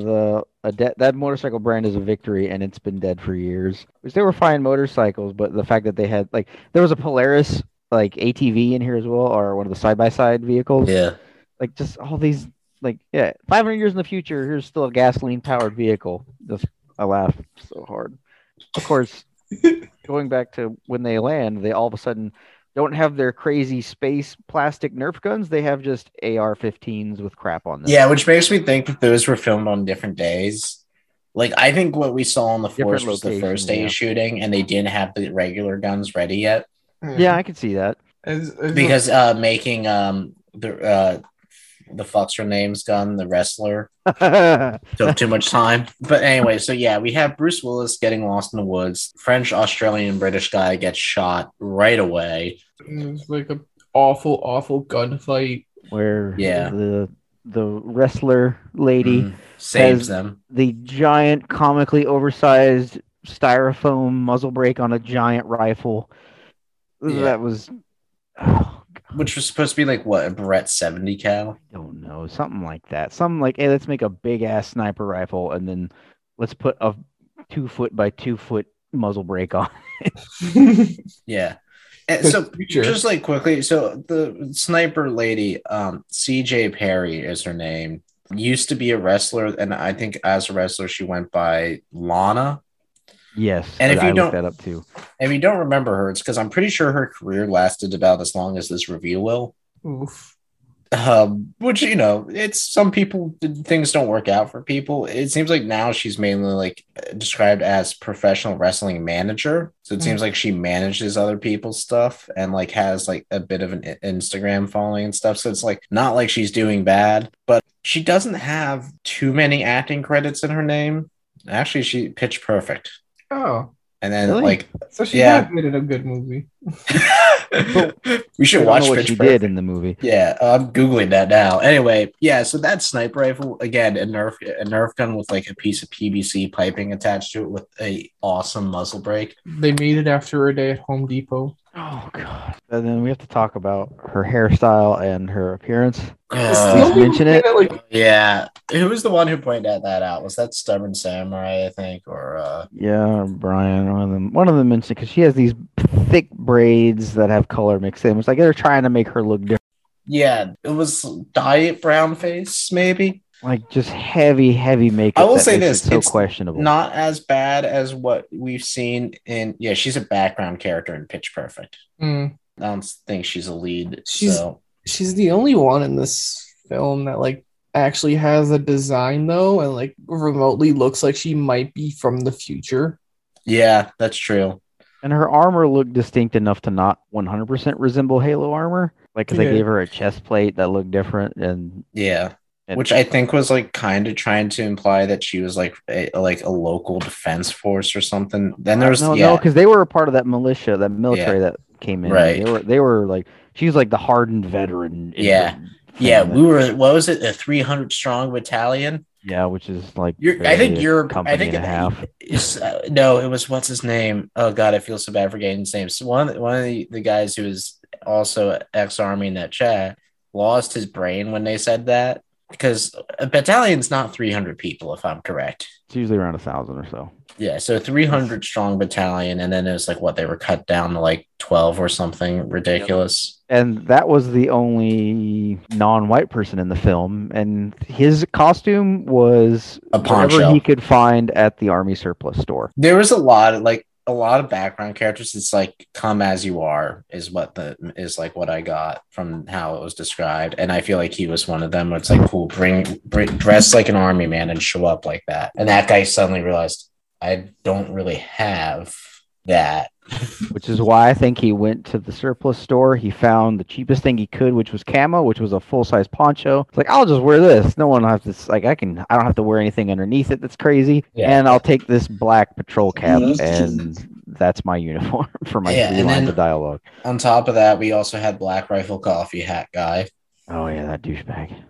That motorcycle brand is a Victory, and it's been dead for years. They were fine motorcycles, but the fact that they had, there was a Polaris, ATV in here as well, or one of the side-by-side vehicles. Yeah. Just all these, 500 years in the future, here's still a gasoline-powered vehicle. I laughed so hard. Of course, going back to when they land, they all of a sudden don't have their crazy space plastic Nerf guns. They have just AR-15s with crap on them. Yeah, which makes me think that those were filmed on different days. Like, I think what we saw on the force was the first day of shooting, and they didn't have the regular guns ready yet. Yeah, I can see that. Because making the fucks her name's gun, the wrestler, took too much time. But anyway, so yeah, we have Bruce Willis getting lost in the woods. French, Australian, British guy gets shot right away. It was like an awful, awful gunfight where the wrestler lady saves them. The giant, comically oversized styrofoam muzzle brake on a giant rifle. Yeah. That was, which was supposed to be like what, a Brett 70 cal? I don't know, something like that. Something like, hey, let's make a big ass sniper rifle, and then let's put a 2-foot by 2-foot muzzle brake on it. Yeah. And so just like quickly, so the sniper lady, CJ Perry is her name, used to be a wrestler, and I think as a wrestler she went by Lana. Yes, and if you don't look that up too, if you don't remember her, it's because I'm pretty sure her career lasted about as long as this review will. Oof. Which, you know, it's some people, things don't work out for people. It seems like now she's mainly like described as professional wrestling manager. So it seems like she manages other people's stuff and like has like a bit of an Instagram following and stuff. So it's like not like she's doing bad, but she doesn't have too many acting credits in her name. Actually, she Pitch Perfect. Oh. And then really? Like, so she made it a good movie. We should watch what she did in the movie. Yeah, I'm googling that now. Anyway, yeah, so that sniper rifle, again, a nerf gun with like a piece of PVC piping attached to it with a awesome muzzle brake. They made it after a day at Home Depot. Oh god. And then we have to talk about her hairstyle and her appearance. Mention it. Yeah. Who was the one who pointed that out? Was that Stubborn Samurai, I think, or or Brian, one of them mentioned, because she has these thick braids that have color mixed in, which I guess they're trying to make her look different. Yeah, it was diet brown face, maybe. Like just heavy makeup. I will say this: it's questionable. Not as bad as what we've seen in. Yeah, she's a background character in Pitch Perfect. I don't think she's a lead. She's the only one in this film that like actually has a design though, and like remotely looks like she might be from the future. Yeah, that's true. And her armor looked distinct enough to not 100% resemble Halo armor, like because they gave her a chest plate that looked different, and which I think was like kind of trying to imply that she was like a local defense force or something. Then there's no, because they were a part of that militia, that military that came in. Right, they were like, she's like the hardened veteran. Yeah, yeah, we were. What was it? A 300 strong battalion. Yeah, which is like it was what's his name? Oh god, I feel so bad for getting his name. So one of the guys who is also ex-army in that chat lost his brain when they said that. Because a battalion's not 300 people, if I'm correct. It's usually around 1,000 or so. Yeah, so 300 strong battalion, and then it was like what, they were cut down to like 12 or something ridiculous. And that was the only non-white person in the film, and his costume was a poncho he could find at the army surplus store. There was a lot of background characters. It's like come as you are is what I got from how it was described, and I feel like he was one of them. It's like, cool, dress like an army man and show up like that. And that guy suddenly realized, I don't really have that. Which is why I think he went to the surplus store. He found the cheapest thing he could, which was camo, which was a full-size poncho. It's like, I'll just wear this. No one has to, like, I don't have to wear anything underneath it that's crazy. Yeah. And I'll take this black patrol cap, and that's my uniform for my three lines of dialogue. On top of that, we also had Black Rifle Coffee hat guy. Oh, yeah, that douchebag.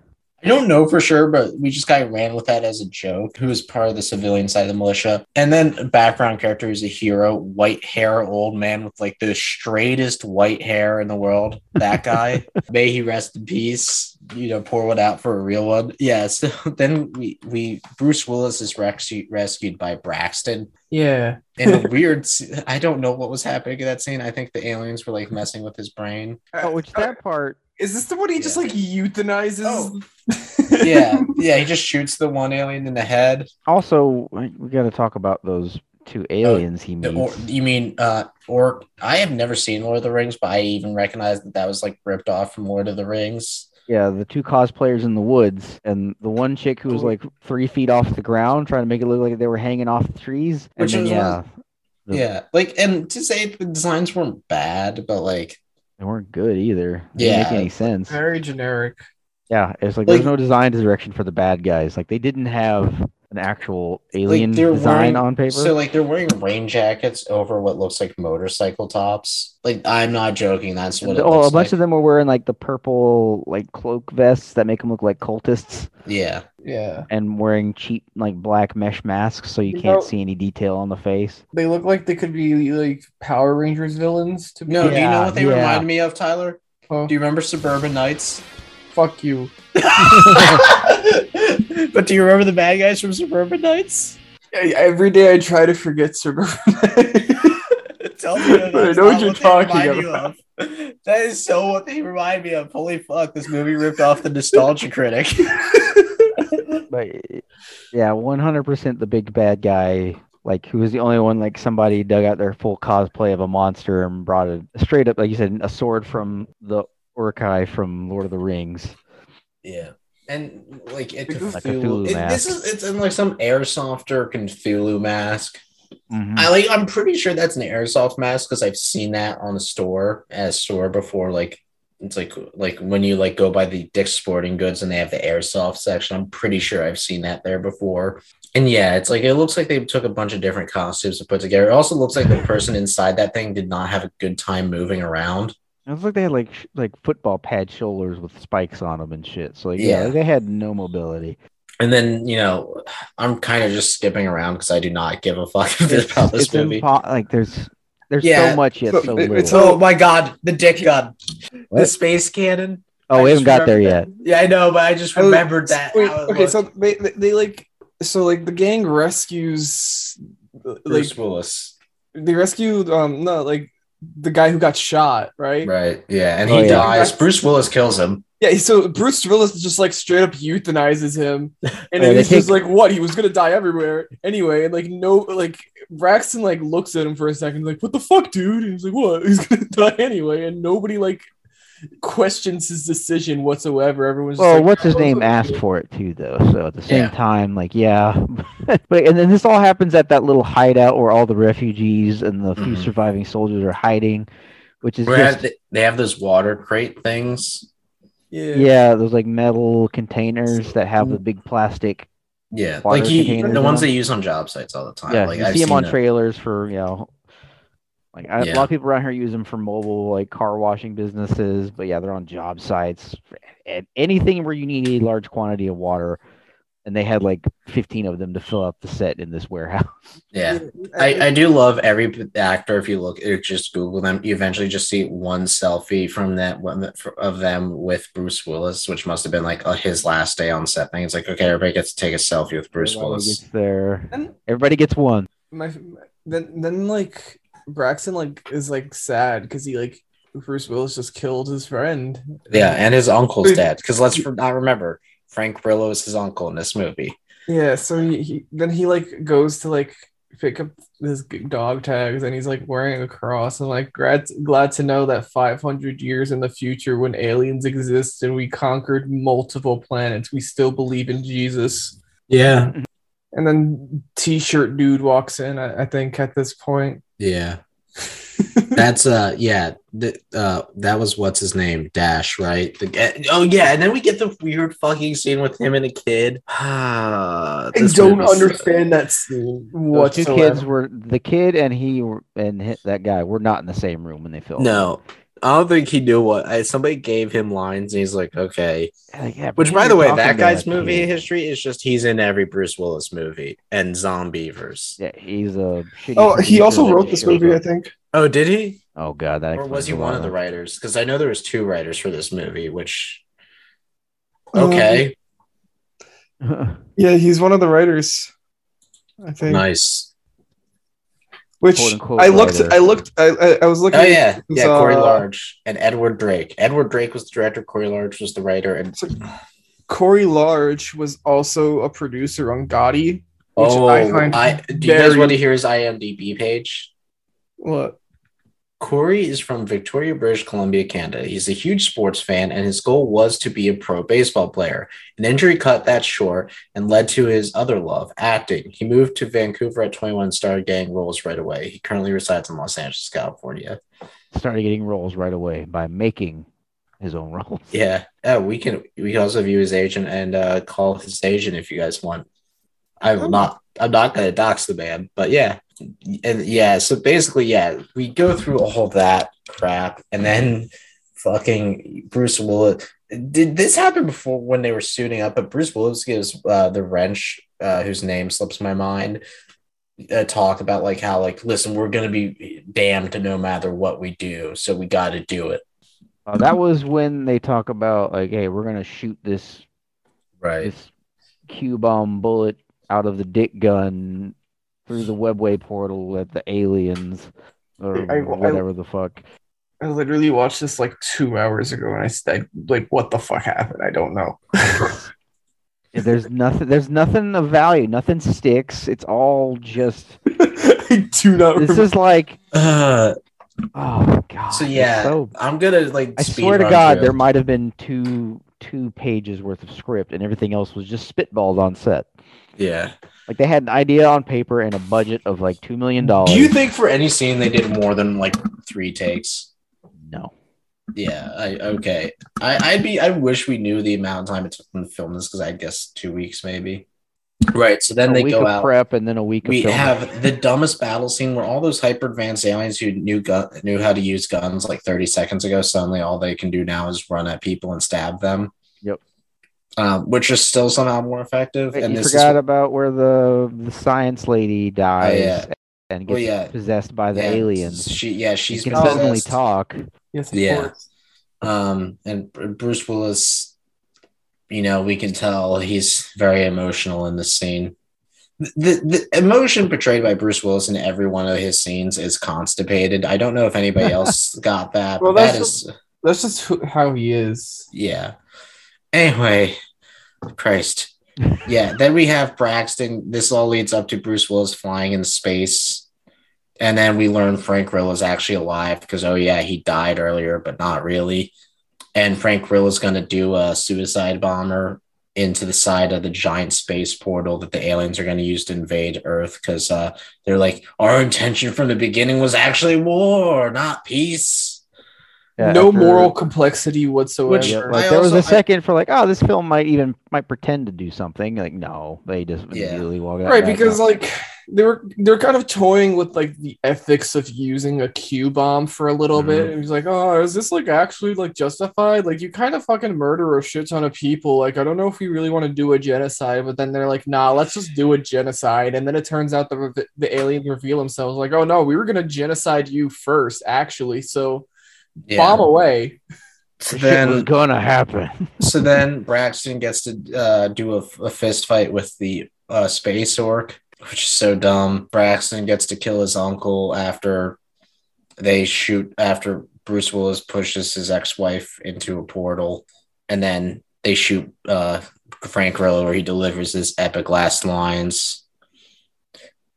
I don't know for sure, but we just kind of ran with that as a joke, who was part of the civilian side of the militia. And then background character is a hero, white hair, old man with like the straightest white hair in the world. That guy, may he rest in peace, you know, pour one out for a real one. Yeah. So then we Bruce Willis is rescued by Braxton. Yeah. In a weird, I don't know what was happening in that scene. I think the aliens were like messing with his brain. Oh, which that part. Is this the one he just like euthanizes? Oh. Yeah, he just shoots the one alien in the head. Also, we got to talk about those two aliens he meets. I have never seen Lord of the Rings, but I even recognized that was like ripped off from Lord of the Rings. Yeah, the two cosplayers in the woods, and the one chick who was like 3 feet off the ground, trying to make it look like they were hanging off the trees. Which is and to say the designs weren't bad, but like they weren't good either. It didn't make any sense. Very generic. Yeah, it's like there's no design direction for the bad guys. Like they didn't have an actual alien design on paper. So like they're wearing rain jackets over what looks like motorcycle tops. Like I'm not joking. That's what it looks like. A bunch of them were wearing like the purple like cloak vests that make them look like cultists. Yeah. Yeah. And wearing cheap like black mesh masks so you can't see any detail on the face. They look like they could be like Power Rangers villains to me. No, do you know what they remind me of, Tyler? Huh? Do you remember Suburban Nights? Fuck you. But do you remember the bad guys from Suburban Nights? Every day I try to forget Suburban Nights. Tell me that I know what you're talking about. That is so what they remind me of. Holy fuck, this movie ripped off the Nostalgia Critic. But yeah, 100% the big bad guy, like who was the only one, like somebody dug out their full cosplay of a monster and brought it straight up, like you said, a sword from the Uruk-hai from Lord of the Rings. Yeah. And like Cthulhu mask. It's in like some airsoft or Cthulhu mask. Mm-hmm. I'm pretty sure that's an airsoft mask because I've seen that on a store before. Like it's like when you like go by the Dick's Sporting Goods and they have the airsoft section. I'm pretty sure I've seen that there before. And yeah, it's like it looks like they took a bunch of different costumes to put together. It also looks like the person inside that thing did not have a good time moving around. It was like they had like football pad shoulders with spikes on them and shit. So like, they had no mobility. And then, you know, I'm kind of just skipping around because I do not give a fuck about this movie. There's so much yet. So little. Oh my god, the dick gun, the space cannon. Oh, we haven't got there yet. Yeah, I know, but I just remembered that. Wait, so they like the gang rescues Bruce Willis. They rescued the guy who got shot, right? Yeah, and he dies. Bruce Willis kills him. Yeah, so Bruce Willis just like straight up euthanizes him, and it's just like what he was gonna die everywhere anyway. And like Braxton like looks at him for a second, like what the fuck, dude? And he's like, what? He's gonna die anyway, and nobody like questions his decision whatsoever. Everyone's just what's his name asked for it too, though. So at the same time, like but and then this all happens at that little hideout where all the refugees and the few surviving soldiers are hiding, which is they have those water crate things. Yeah, those like metal containers that have the big plastic. Yeah, like the ones they use on job sites all the time. Yeah, like you see them on trailers for a lot of people around here use them for mobile, like car washing businesses. But yeah, they're on job sites and anything where you need a large quantity of water. And they had like 15 of them to fill up the set in this warehouse. Yeah, I do love every actor. If you look, or just Google them, you eventually just see one selfie from that one of them with Bruce Willis, which must have been like his last day on set thing. It's like, okay, everybody gets to take a selfie with Bruce Willis. Everybody gets one. Then like. Braxton is sad because he Bruce Willis just killed his friend. Yeah, and his uncle's dead. Because let's not remember, Frank Grillo is his uncle in this movie. Yeah, so he goes to pick up his dog tags, and he's wearing a cross. I'm glad to know that 500 years in the future, when aliens exist and we conquered multiple planets, we still believe in Jesus. Yeah. And then T-shirt dude walks in. I think at this point. Yeah, that's that was what's his name, Dash, right? And then we get the weird fucking scene with him and a kid. I don't understand that scene. What two kids were the kid and that guy were not in the same room when they filmed. No. I don't think he knew somebody gave him lines and he's like, okay. Yeah, which, by the way, that guy's movie history is just he's in every Bruce Willis movie and Zombievers. Yeah, he's a. He also wrote this movie, I think. Oh, did he? Oh, God. Or was he one of the writers? Because I know there was two writers for this movie, which. Okay. Yeah, he's one of the writers, I think. Nice. Which I was looking. Oh yeah, Corey Large and Edward Drake. Edward Drake was the director. Corey Large was the writer, and Corey Large was also a producer on Gotti. Which I find do you guys want to hear his IMDb page? What? Corey is from Victoria, British Columbia, Canada. He's a huge sports fan, and his goal was to be a pro baseball player. An injury cut that short and led to his other love, acting. He moved to Vancouver at 21 and started getting roles right away. He currently resides in Los Angeles, California. Started getting roles right away by making his own roles. Yeah. We can also view his agent and call his agent if you guys want. I'm not going to dox the man, but yeah. And yeah, so basically, yeah, we go through all that crap, and then fucking Bruce Willis. Did this happen before when they were suiting up? But Bruce Willis gives the Wrench, whose name slips my mind, a talk about like how like, listen, we're gonna be damned no matter what we do, so we got to do it. That was when they talk about like, hey, we're gonna shoot this this Q-bomb bullet out of the dick gun through the webway portal at the aliens or whatever the fuck. I literally watched this like 2 hours ago, and I said, like, what the fuck happened? I don't know. There's nothing of value. Nothing sticks. It's all just... I do not remember. This is like... oh, God. So, yeah, I'm going to, like... I swear to God, there might have been two pages worth of script, and everything else was just spitballs on set. Yeah. Like, they had an idea on paper and a budget of, like, $2 million. Do you think for any scene they did more than, like, 3 takes? No. Yeah, okay. I wish we knew the amount of time it took them to film this, because I guess 2 weeks, maybe. Right, so then they go out. Prep and then a week of filming. We have the dumbest battle scene where all those hyper-advanced aliens who knew how to use guns, like, 30 seconds ago, suddenly all they can do now is run at people and stab them. Yep. Which is still somehow more effective. Wait, and you forgot about where the science lady dies and gets possessed by the aliens. She's she can suddenly talk. Yes, of course. And Bruce Willis, you know, we can tell he's very emotional in this scene. The emotion portrayed by Bruce Willis in every one of his scenes is constipated. I don't know if anybody else got that. Well, that's just how he is. Yeah. Anyway, Christ. Yeah, then we have Braxton. This all leads up to Bruce Willis flying in space. And then we learn Frank Grillo is actually alive because, he died earlier, but not really. And Frank Grillo is going to do a suicide bomber into the side of the giant space portal that the aliens are going to use to invade Earth because they're like, our intention from the beginning was actually war, not peace. Yeah, no moral complexity whatsoever. Which, this film might pretend to do something. Like, no, they just really walk out. Right, because like they're kind of toying with like the ethics of using a Q-bomb for a little bit. And he's like, oh, is this like actually like justified? Like, you kind of fucking murder a shit ton of people. Like, I don't know if we really want to do a genocide, but then they're like, nah, let's just do a genocide. And then it turns out the aliens reveal themselves like, oh no, we were gonna genocide you first, actually. So. Yeah. Bomb away. So then was gonna happen. So then Braxton gets to do a fist fight with the space orc, which is so dumb. Braxton gets to kill his uncle after Bruce Willis pushes his ex-wife into a portal, and then they shoot Frank Grillo, where he delivers his epic last lines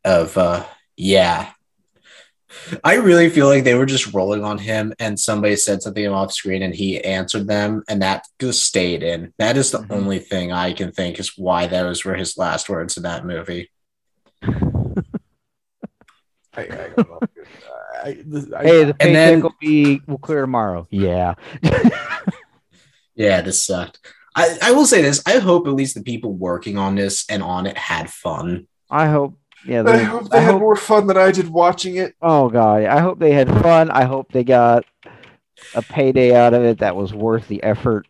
of I really feel like they were just rolling on him and somebody said something off screen and he answered them, and that just stayed in. That is the only thing I can think is why those were his last words in that movie. The paycheck will clear tomorrow. Yeah. Yeah, this sucked. I will say this. I hope at least the people working on this and on it had fun. I hope. Yeah, I hope they had more fun than I did watching it. Oh, God. I hope they had fun. I hope they got a payday out of it that was worth the effort.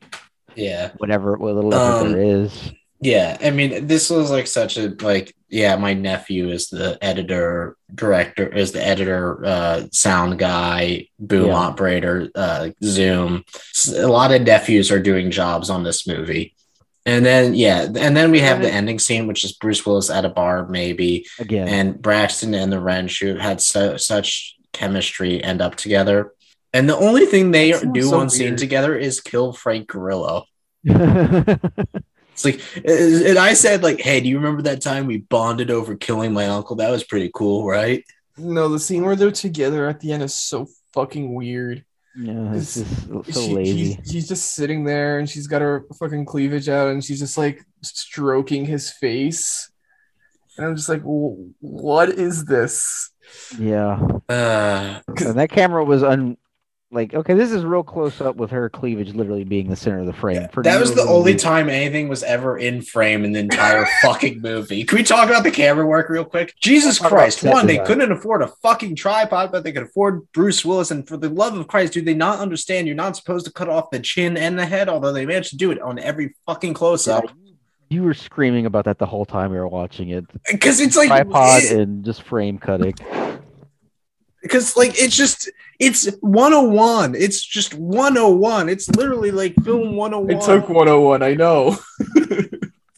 Yeah. What little effort there is. Yeah. I mean, this was like such a, like, my nephew is the editor, sound guy, boom operator, Zoom. A lot of nephews are doing jobs on this movie. And then, we have the ending scene, which is Bruce Willis at a bar, maybe, again, and Braxton and the Wrench, who had such chemistry, end up together. And the only thing they do on scene together is kill Frank Grillo. It's like, and I said, like, hey, do you remember that time we bonded over killing my uncle? That was pretty cool, right? No, the scene where they're together at the end is so fucking weird. Yeah, it's just so lazy. She's just sitting there and she's got her fucking cleavage out and she's just like stroking his face. And I'm just like, what is this? Yeah. And that camera was okay, this is real close up with her cleavage literally being the center of the frame. Yeah, that was the only time anything was ever in frame in the entire fucking movie. Can we talk about the camera work real quick? Jesus Christ. One, they couldn't afford a fucking tripod, but they could afford Bruce Willis. And for the love of Christ, do they not understand you're not supposed to cut off the chin and the head, although they managed to do it on every fucking close-up. Yeah, you were screaming about that the whole time we were watching it. Because it's like... tripod and just frame cutting. Because, it's just... It's 101. It's just 101. It's literally like film 101. It took 101, I know.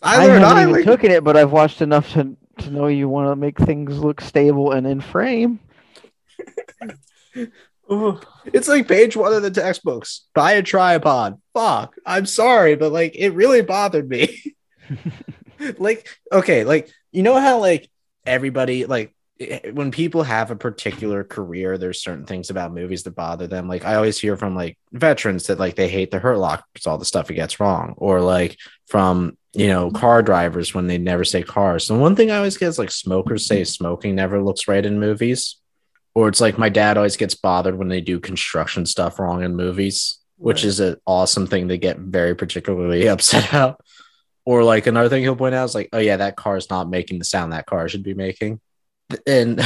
I haven't taken it, but I've watched enough to know you want to make things look stable and in frame. It's like page one of the textbooks. Buy a tripod. Fuck. I'm sorry, but, it really bothered me. You know how, everybody, when people have a particular career, there's certain things about movies that bother them. I always hear from veterans that they hate The Hurt Locker because all the stuff it gets wrong, or from car drivers when they never say cars. And one thing I always get is smokers say smoking never looks right in movies, or it's my dad always gets bothered when they do construction stuff wrong in movies, which is an awesome thing to get very particularly upset about. Or another thing he'll point out is oh yeah, that car is not making the sound that car should be making. And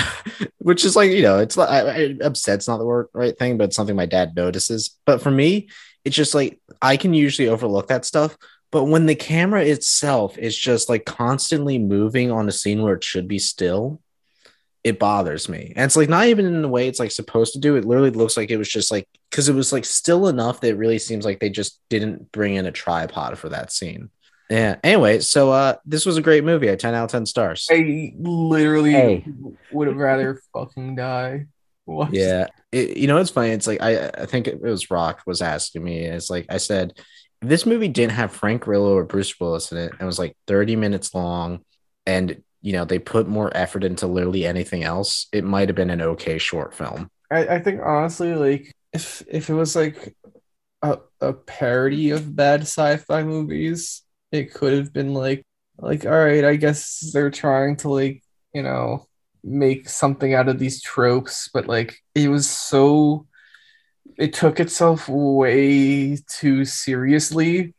which is it's not upset's not the right thing, but it's something my dad notices. But for me, it's just I can usually overlook that stuff. But when the camera itself is just constantly moving on a scene where it should be still, it bothers me. And it's not even in the way it's supposed to do. It literally looks like it was just because it was still enough that it really seems like they just didn't bring in a tripod for that scene. Yeah. Anyway, so this was a great movie. A 10 out of 10 stars. I literally would have rather fucking die. What? Yeah. It's funny. It's I think it was Rock was asking me. It's I said, if this movie didn't have Frank Grillo or Bruce Willis in it, and it was 30 minutes long, and they put more effort into literally anything else, it might have been an okay short film. I think honestly, if it was a parody of bad sci-fi movies. It could have been all right, I guess they're trying to make something out of these tropes, but it was so, it took itself way too seriously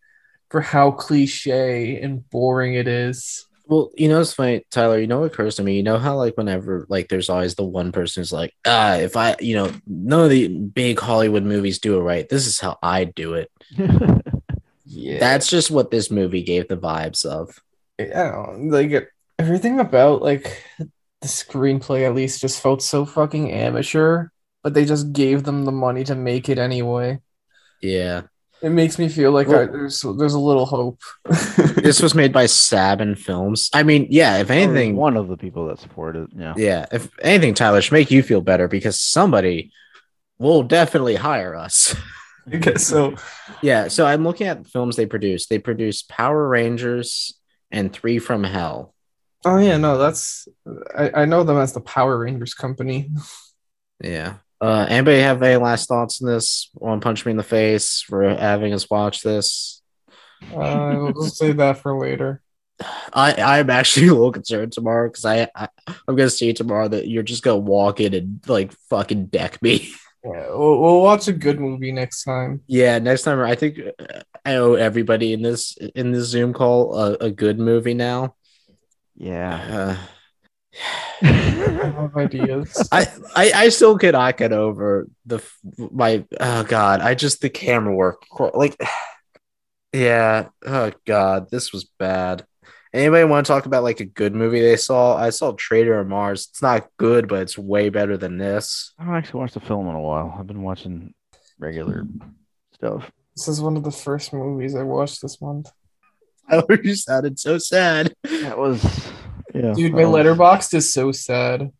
for how cliche and boring it is. Well, it's funny, Tyler, what occurs to me, how whenever there's always the one person who's if I, none of the big Hollywood movies do it right. This is how I do it. Yeah. That's just what this movie gave the vibes of. Yeah, everything about the screenplay at least just felt so fucking amateur, but they just gave them the money to make it anyway. Yeah. It makes me feel there's a little hope. This was made by Sabin Films. I mean, yeah, if anything... Or one of the people that supported it. Yeah. Yeah, if anything, Tyler, should make you feel better because somebody will definitely hire us. I guess so. Yeah, so I'm looking at the films they produced. They produced Power Rangers and Three from Hell. Oh yeah, no, that's I know them as the Power Rangers company. Yeah. Anybody have any last thoughts on this? Want to punch me in the face for having us watch this? We'll save that for later. I'm actually a little concerned tomorrow because I'm gonna see tomorrow that you're just gonna walk in and fucking deck me. Yeah, we'll watch a good movie next time. Yeah, next time I think I owe everybody in this Zoom call a good movie now. Yeah, I have ideas. I still cannot get over my oh god. I just the camera work yeah. Oh god, this was bad. Anybody want to talk about a good movie they saw? I saw Traitor of Mars. It's not good, but it's way better than this. I haven't actually watched the film in a while. I've been watching regular stuff. This is one of the first movies I watched this month. Oh, you sounded so sad. That was... Yeah, dude, my Letterbox is so sad.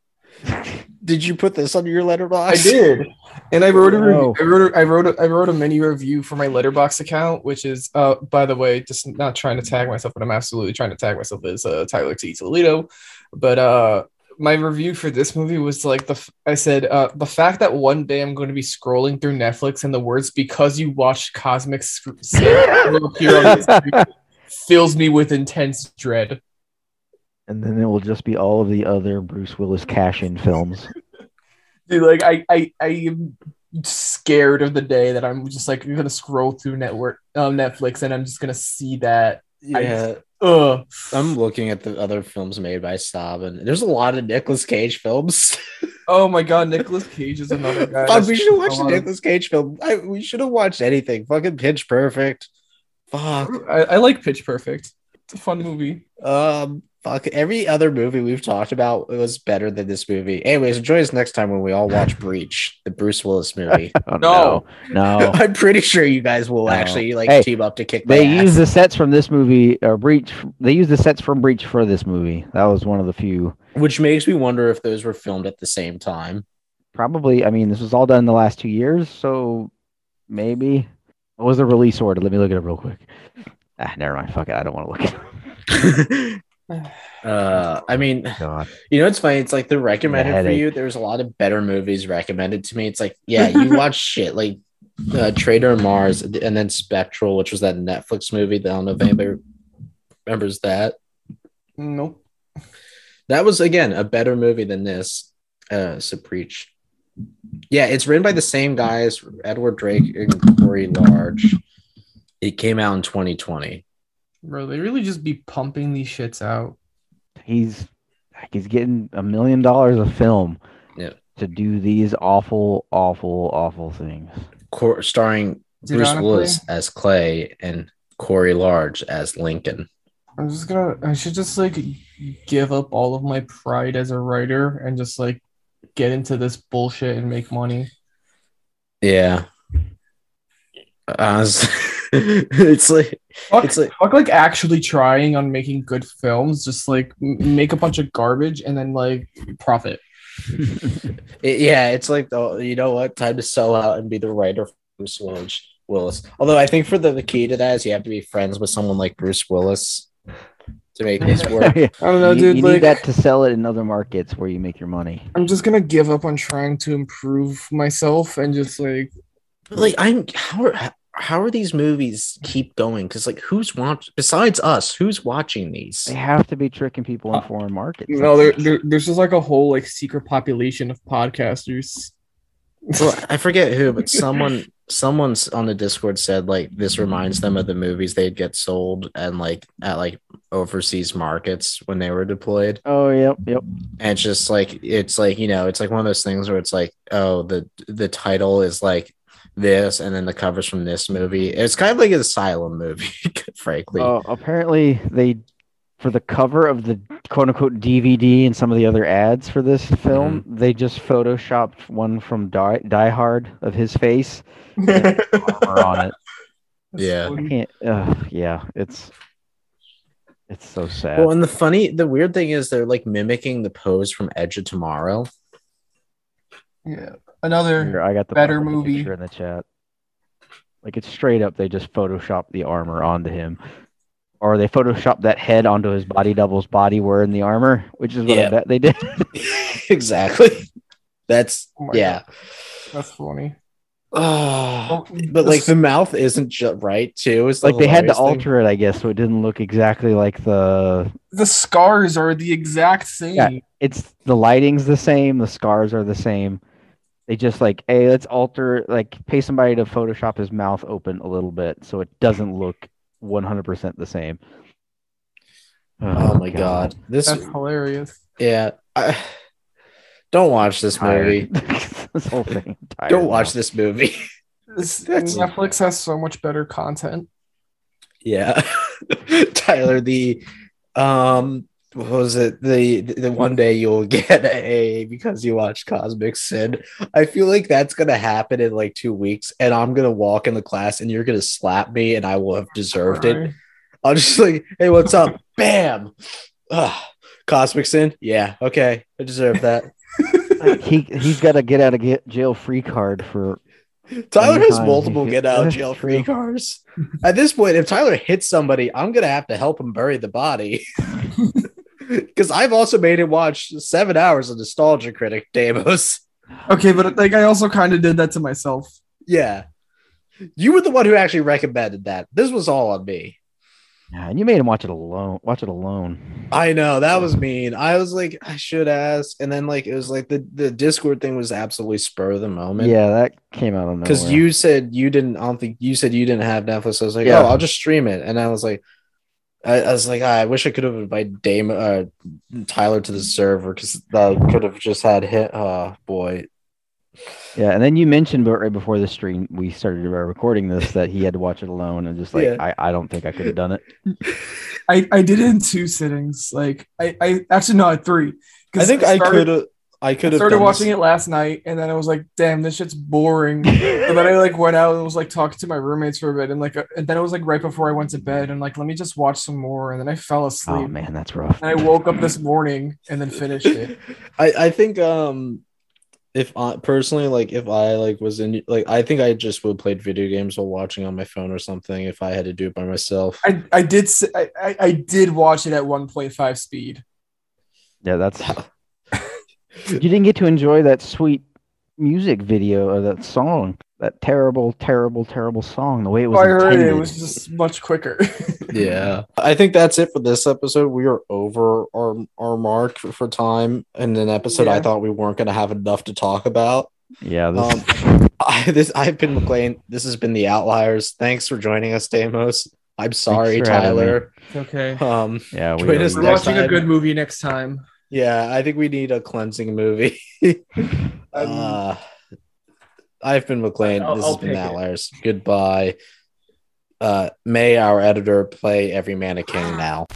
Did you put this on your Letterbox? I did. And I wrote a review. I wrote a mini review for my Letterbox account, which is by the way, just not trying to tag myself, but I'm absolutely trying to tag myself as Tyler T. Toledo. But my review for this movie was like, I said the fact that one day I'm going to be scrolling through Netflix and the words "because you watched Cosmic will appear on this screen" fills me with intense dread. And then it will just be all of the other Bruce Willis cash-in films. Dude, like I am scared of the day that I'm just like, you're gonna scroll through Netflix and I'm just gonna see that. Yeah. I'm looking at the other films made by Staub, and there's a lot of Nicolas Cage films. Oh my god, Nicolas Cage is another guy. Fuck, we should have watched a Nicolas Cage film. We should have watched anything. Fucking Pitch Perfect. Fuck. I like Pitch Perfect. It's a fun movie. Fuck, every other movie we've talked about was better than this movie. Anyways, enjoy us next time when we all watch Breach, the Bruce Willis movie. Oh, no. I'm pretty sure you guys will actually team up to kick. They use the sets from this movie, or Breach. They use the sets from Breach for this movie. That was one of the few. Which makes me wonder if those were filmed at the same time. Probably. I mean, this was all done in the last 2 years, so maybe. What was the release order? Let me look at it real quick. Never mind. Fuck it. I don't want to look at it. I mean, God. You know, it's funny. It's like the recommended for you. There's a lot of better movies recommended to me. It's like, yeah, you watch shit like Traitor of Mars and then Spectral, which was that Netflix movie. I don't know if anybody remembers that. Nope. That was, again, a better movie than this. So Preach. Yeah, it's written by the same guys, Edward Drake and Corey Large. It came out in 2020. Bro, they really just be pumping these shits out. He's getting $1 million a film to do these awful things. Starring Bruce Willis as Clay and Corey Large as Lincoln. I should just like give up all of my pride as a writer and just like get into this bullshit and make money. Yeah. It's like actually trying on making good films, just like make a bunch of garbage and then like profit. Yeah, it's like, oh, you know what? Time to sell out and be the writer for Bruce Willis. Although I think for the key to that is you have to be friends with someone like Bruce Willis to make this work. Yeah. I don't know, dude. You need that to sell it in other markets where you make your money. I'm just gonna give up on trying to improve myself and just like. But like how are these movies keep going? Because like, who's watching besides us? Who's watching these? They have to be tricking people in foreign markets. No, there's just like a whole like secret population of podcasters. Well, I forget who, but someone's on the Discord said like this reminds them of the movies they'd get sold and like at like overseas markets when they were deployed. Oh, yep. And it's just like it's like one of those things where it's like, oh, the title is like this and then the covers from this movie. It's kind of like an asylum movie, frankly. Apparently they, for the cover of the quote-unquote DVD and some of the other ads for this film, they just photoshopped one from Die Hard of his face and armor on it. Yeah. It's so sad. Well, and the weird thing is they're like mimicking the pose from Edge of Tomorrow. Yeah. I got the better movie in the chat. Like, it's straight up, they just photoshopped the armor onto him, or they photoshopped that head onto his body double's body wearing the armor, which is what I bet they did. Exactly. That's God. That's funny. But like the mouth isn't right too. It's like they had to alter it, I guess, so it didn't look exactly like the scars are the exact same. Yeah, it's the lighting's the same, the scars are the same. They just like, hey, let's alter, like, pay somebody to Photoshop his mouth open a little bit so it doesn't look 100% the same. Oh my God. That's hilarious. Yeah. Don't watch this movie. This whole thing. Don't watch this movie. Netflix has so much better content. Yeah. Tyler, what was it? The one day you'll get a because you watched Cosmic Sin. I feel like that's gonna happen in like 2 weeks, and I'm gonna walk in the class, and you're gonna slap me, and I will have deserved it. I'll just like, hey, what's up? Bam! Ugh. Cosmic Sin. Yeah, okay, I deserve that. He's got a get out of jail free card for. Tyler has multiple get out of jail free cards. At this point, if Tyler hits somebody, I'm gonna have to help him bury the body. Because I've also made him watch 7 hours of Nostalgia Critic, Deimos. Okay, but like I also kind of did that to myself. Yeah. You were the one who actually recommended that. This was all on me. Yeah, and you made him watch it alone. I know, that was mean. I was like, I should ask, and then like it was like the Discord thing was absolutely spur of the moment. Yeah, that came out of nowhere. Because you said you didn't. I don't think you said you didn't have Netflix. I was like, yeah. Oh, I'll just stream it. And I was like, I was like, I wish I could have invited Tyler to the server because I could have just had hit. Oh boy. Yeah, and then you mentioned right before the stream we started recording this that he had to watch it alone, and just like yeah. I don't think I could have done it. I did it in 2 sittings. Like I actually no, at 3. I think I could have started watching it last night, and then I was like, damn, this shit's boring. And then I like went out and was like talking to my roommates for a bit, and like and then it was like right before I went to bed, and like let me just watch some more, and then I fell asleep. Oh man, that's rough. And I woke up this morning and then finished it. I think if I personally, like if I like was in, like I think I just would have played video games while watching on my phone or something if I had to do it by myself. I did watch it at 1.5 speed. Yeah, that's you didn't get to enjoy that sweet music video or that song, that terrible song. The way it was, I heard it was just much quicker. Yeah, I think that's it for this episode. We are over our mark for time in an episode. Yeah. I thought we weren't going to have enough to talk about. Yeah, I've been McLean. This has been The Outliers. Thanks for joining us, Deimos. I'm sorry, Tyler. It's okay. Yeah, we're watching a good movie next time. Yeah, I think we need a cleansing movie. I've been McLean. This has been The Outliers. Goodbye. May our editor play every mannequin now.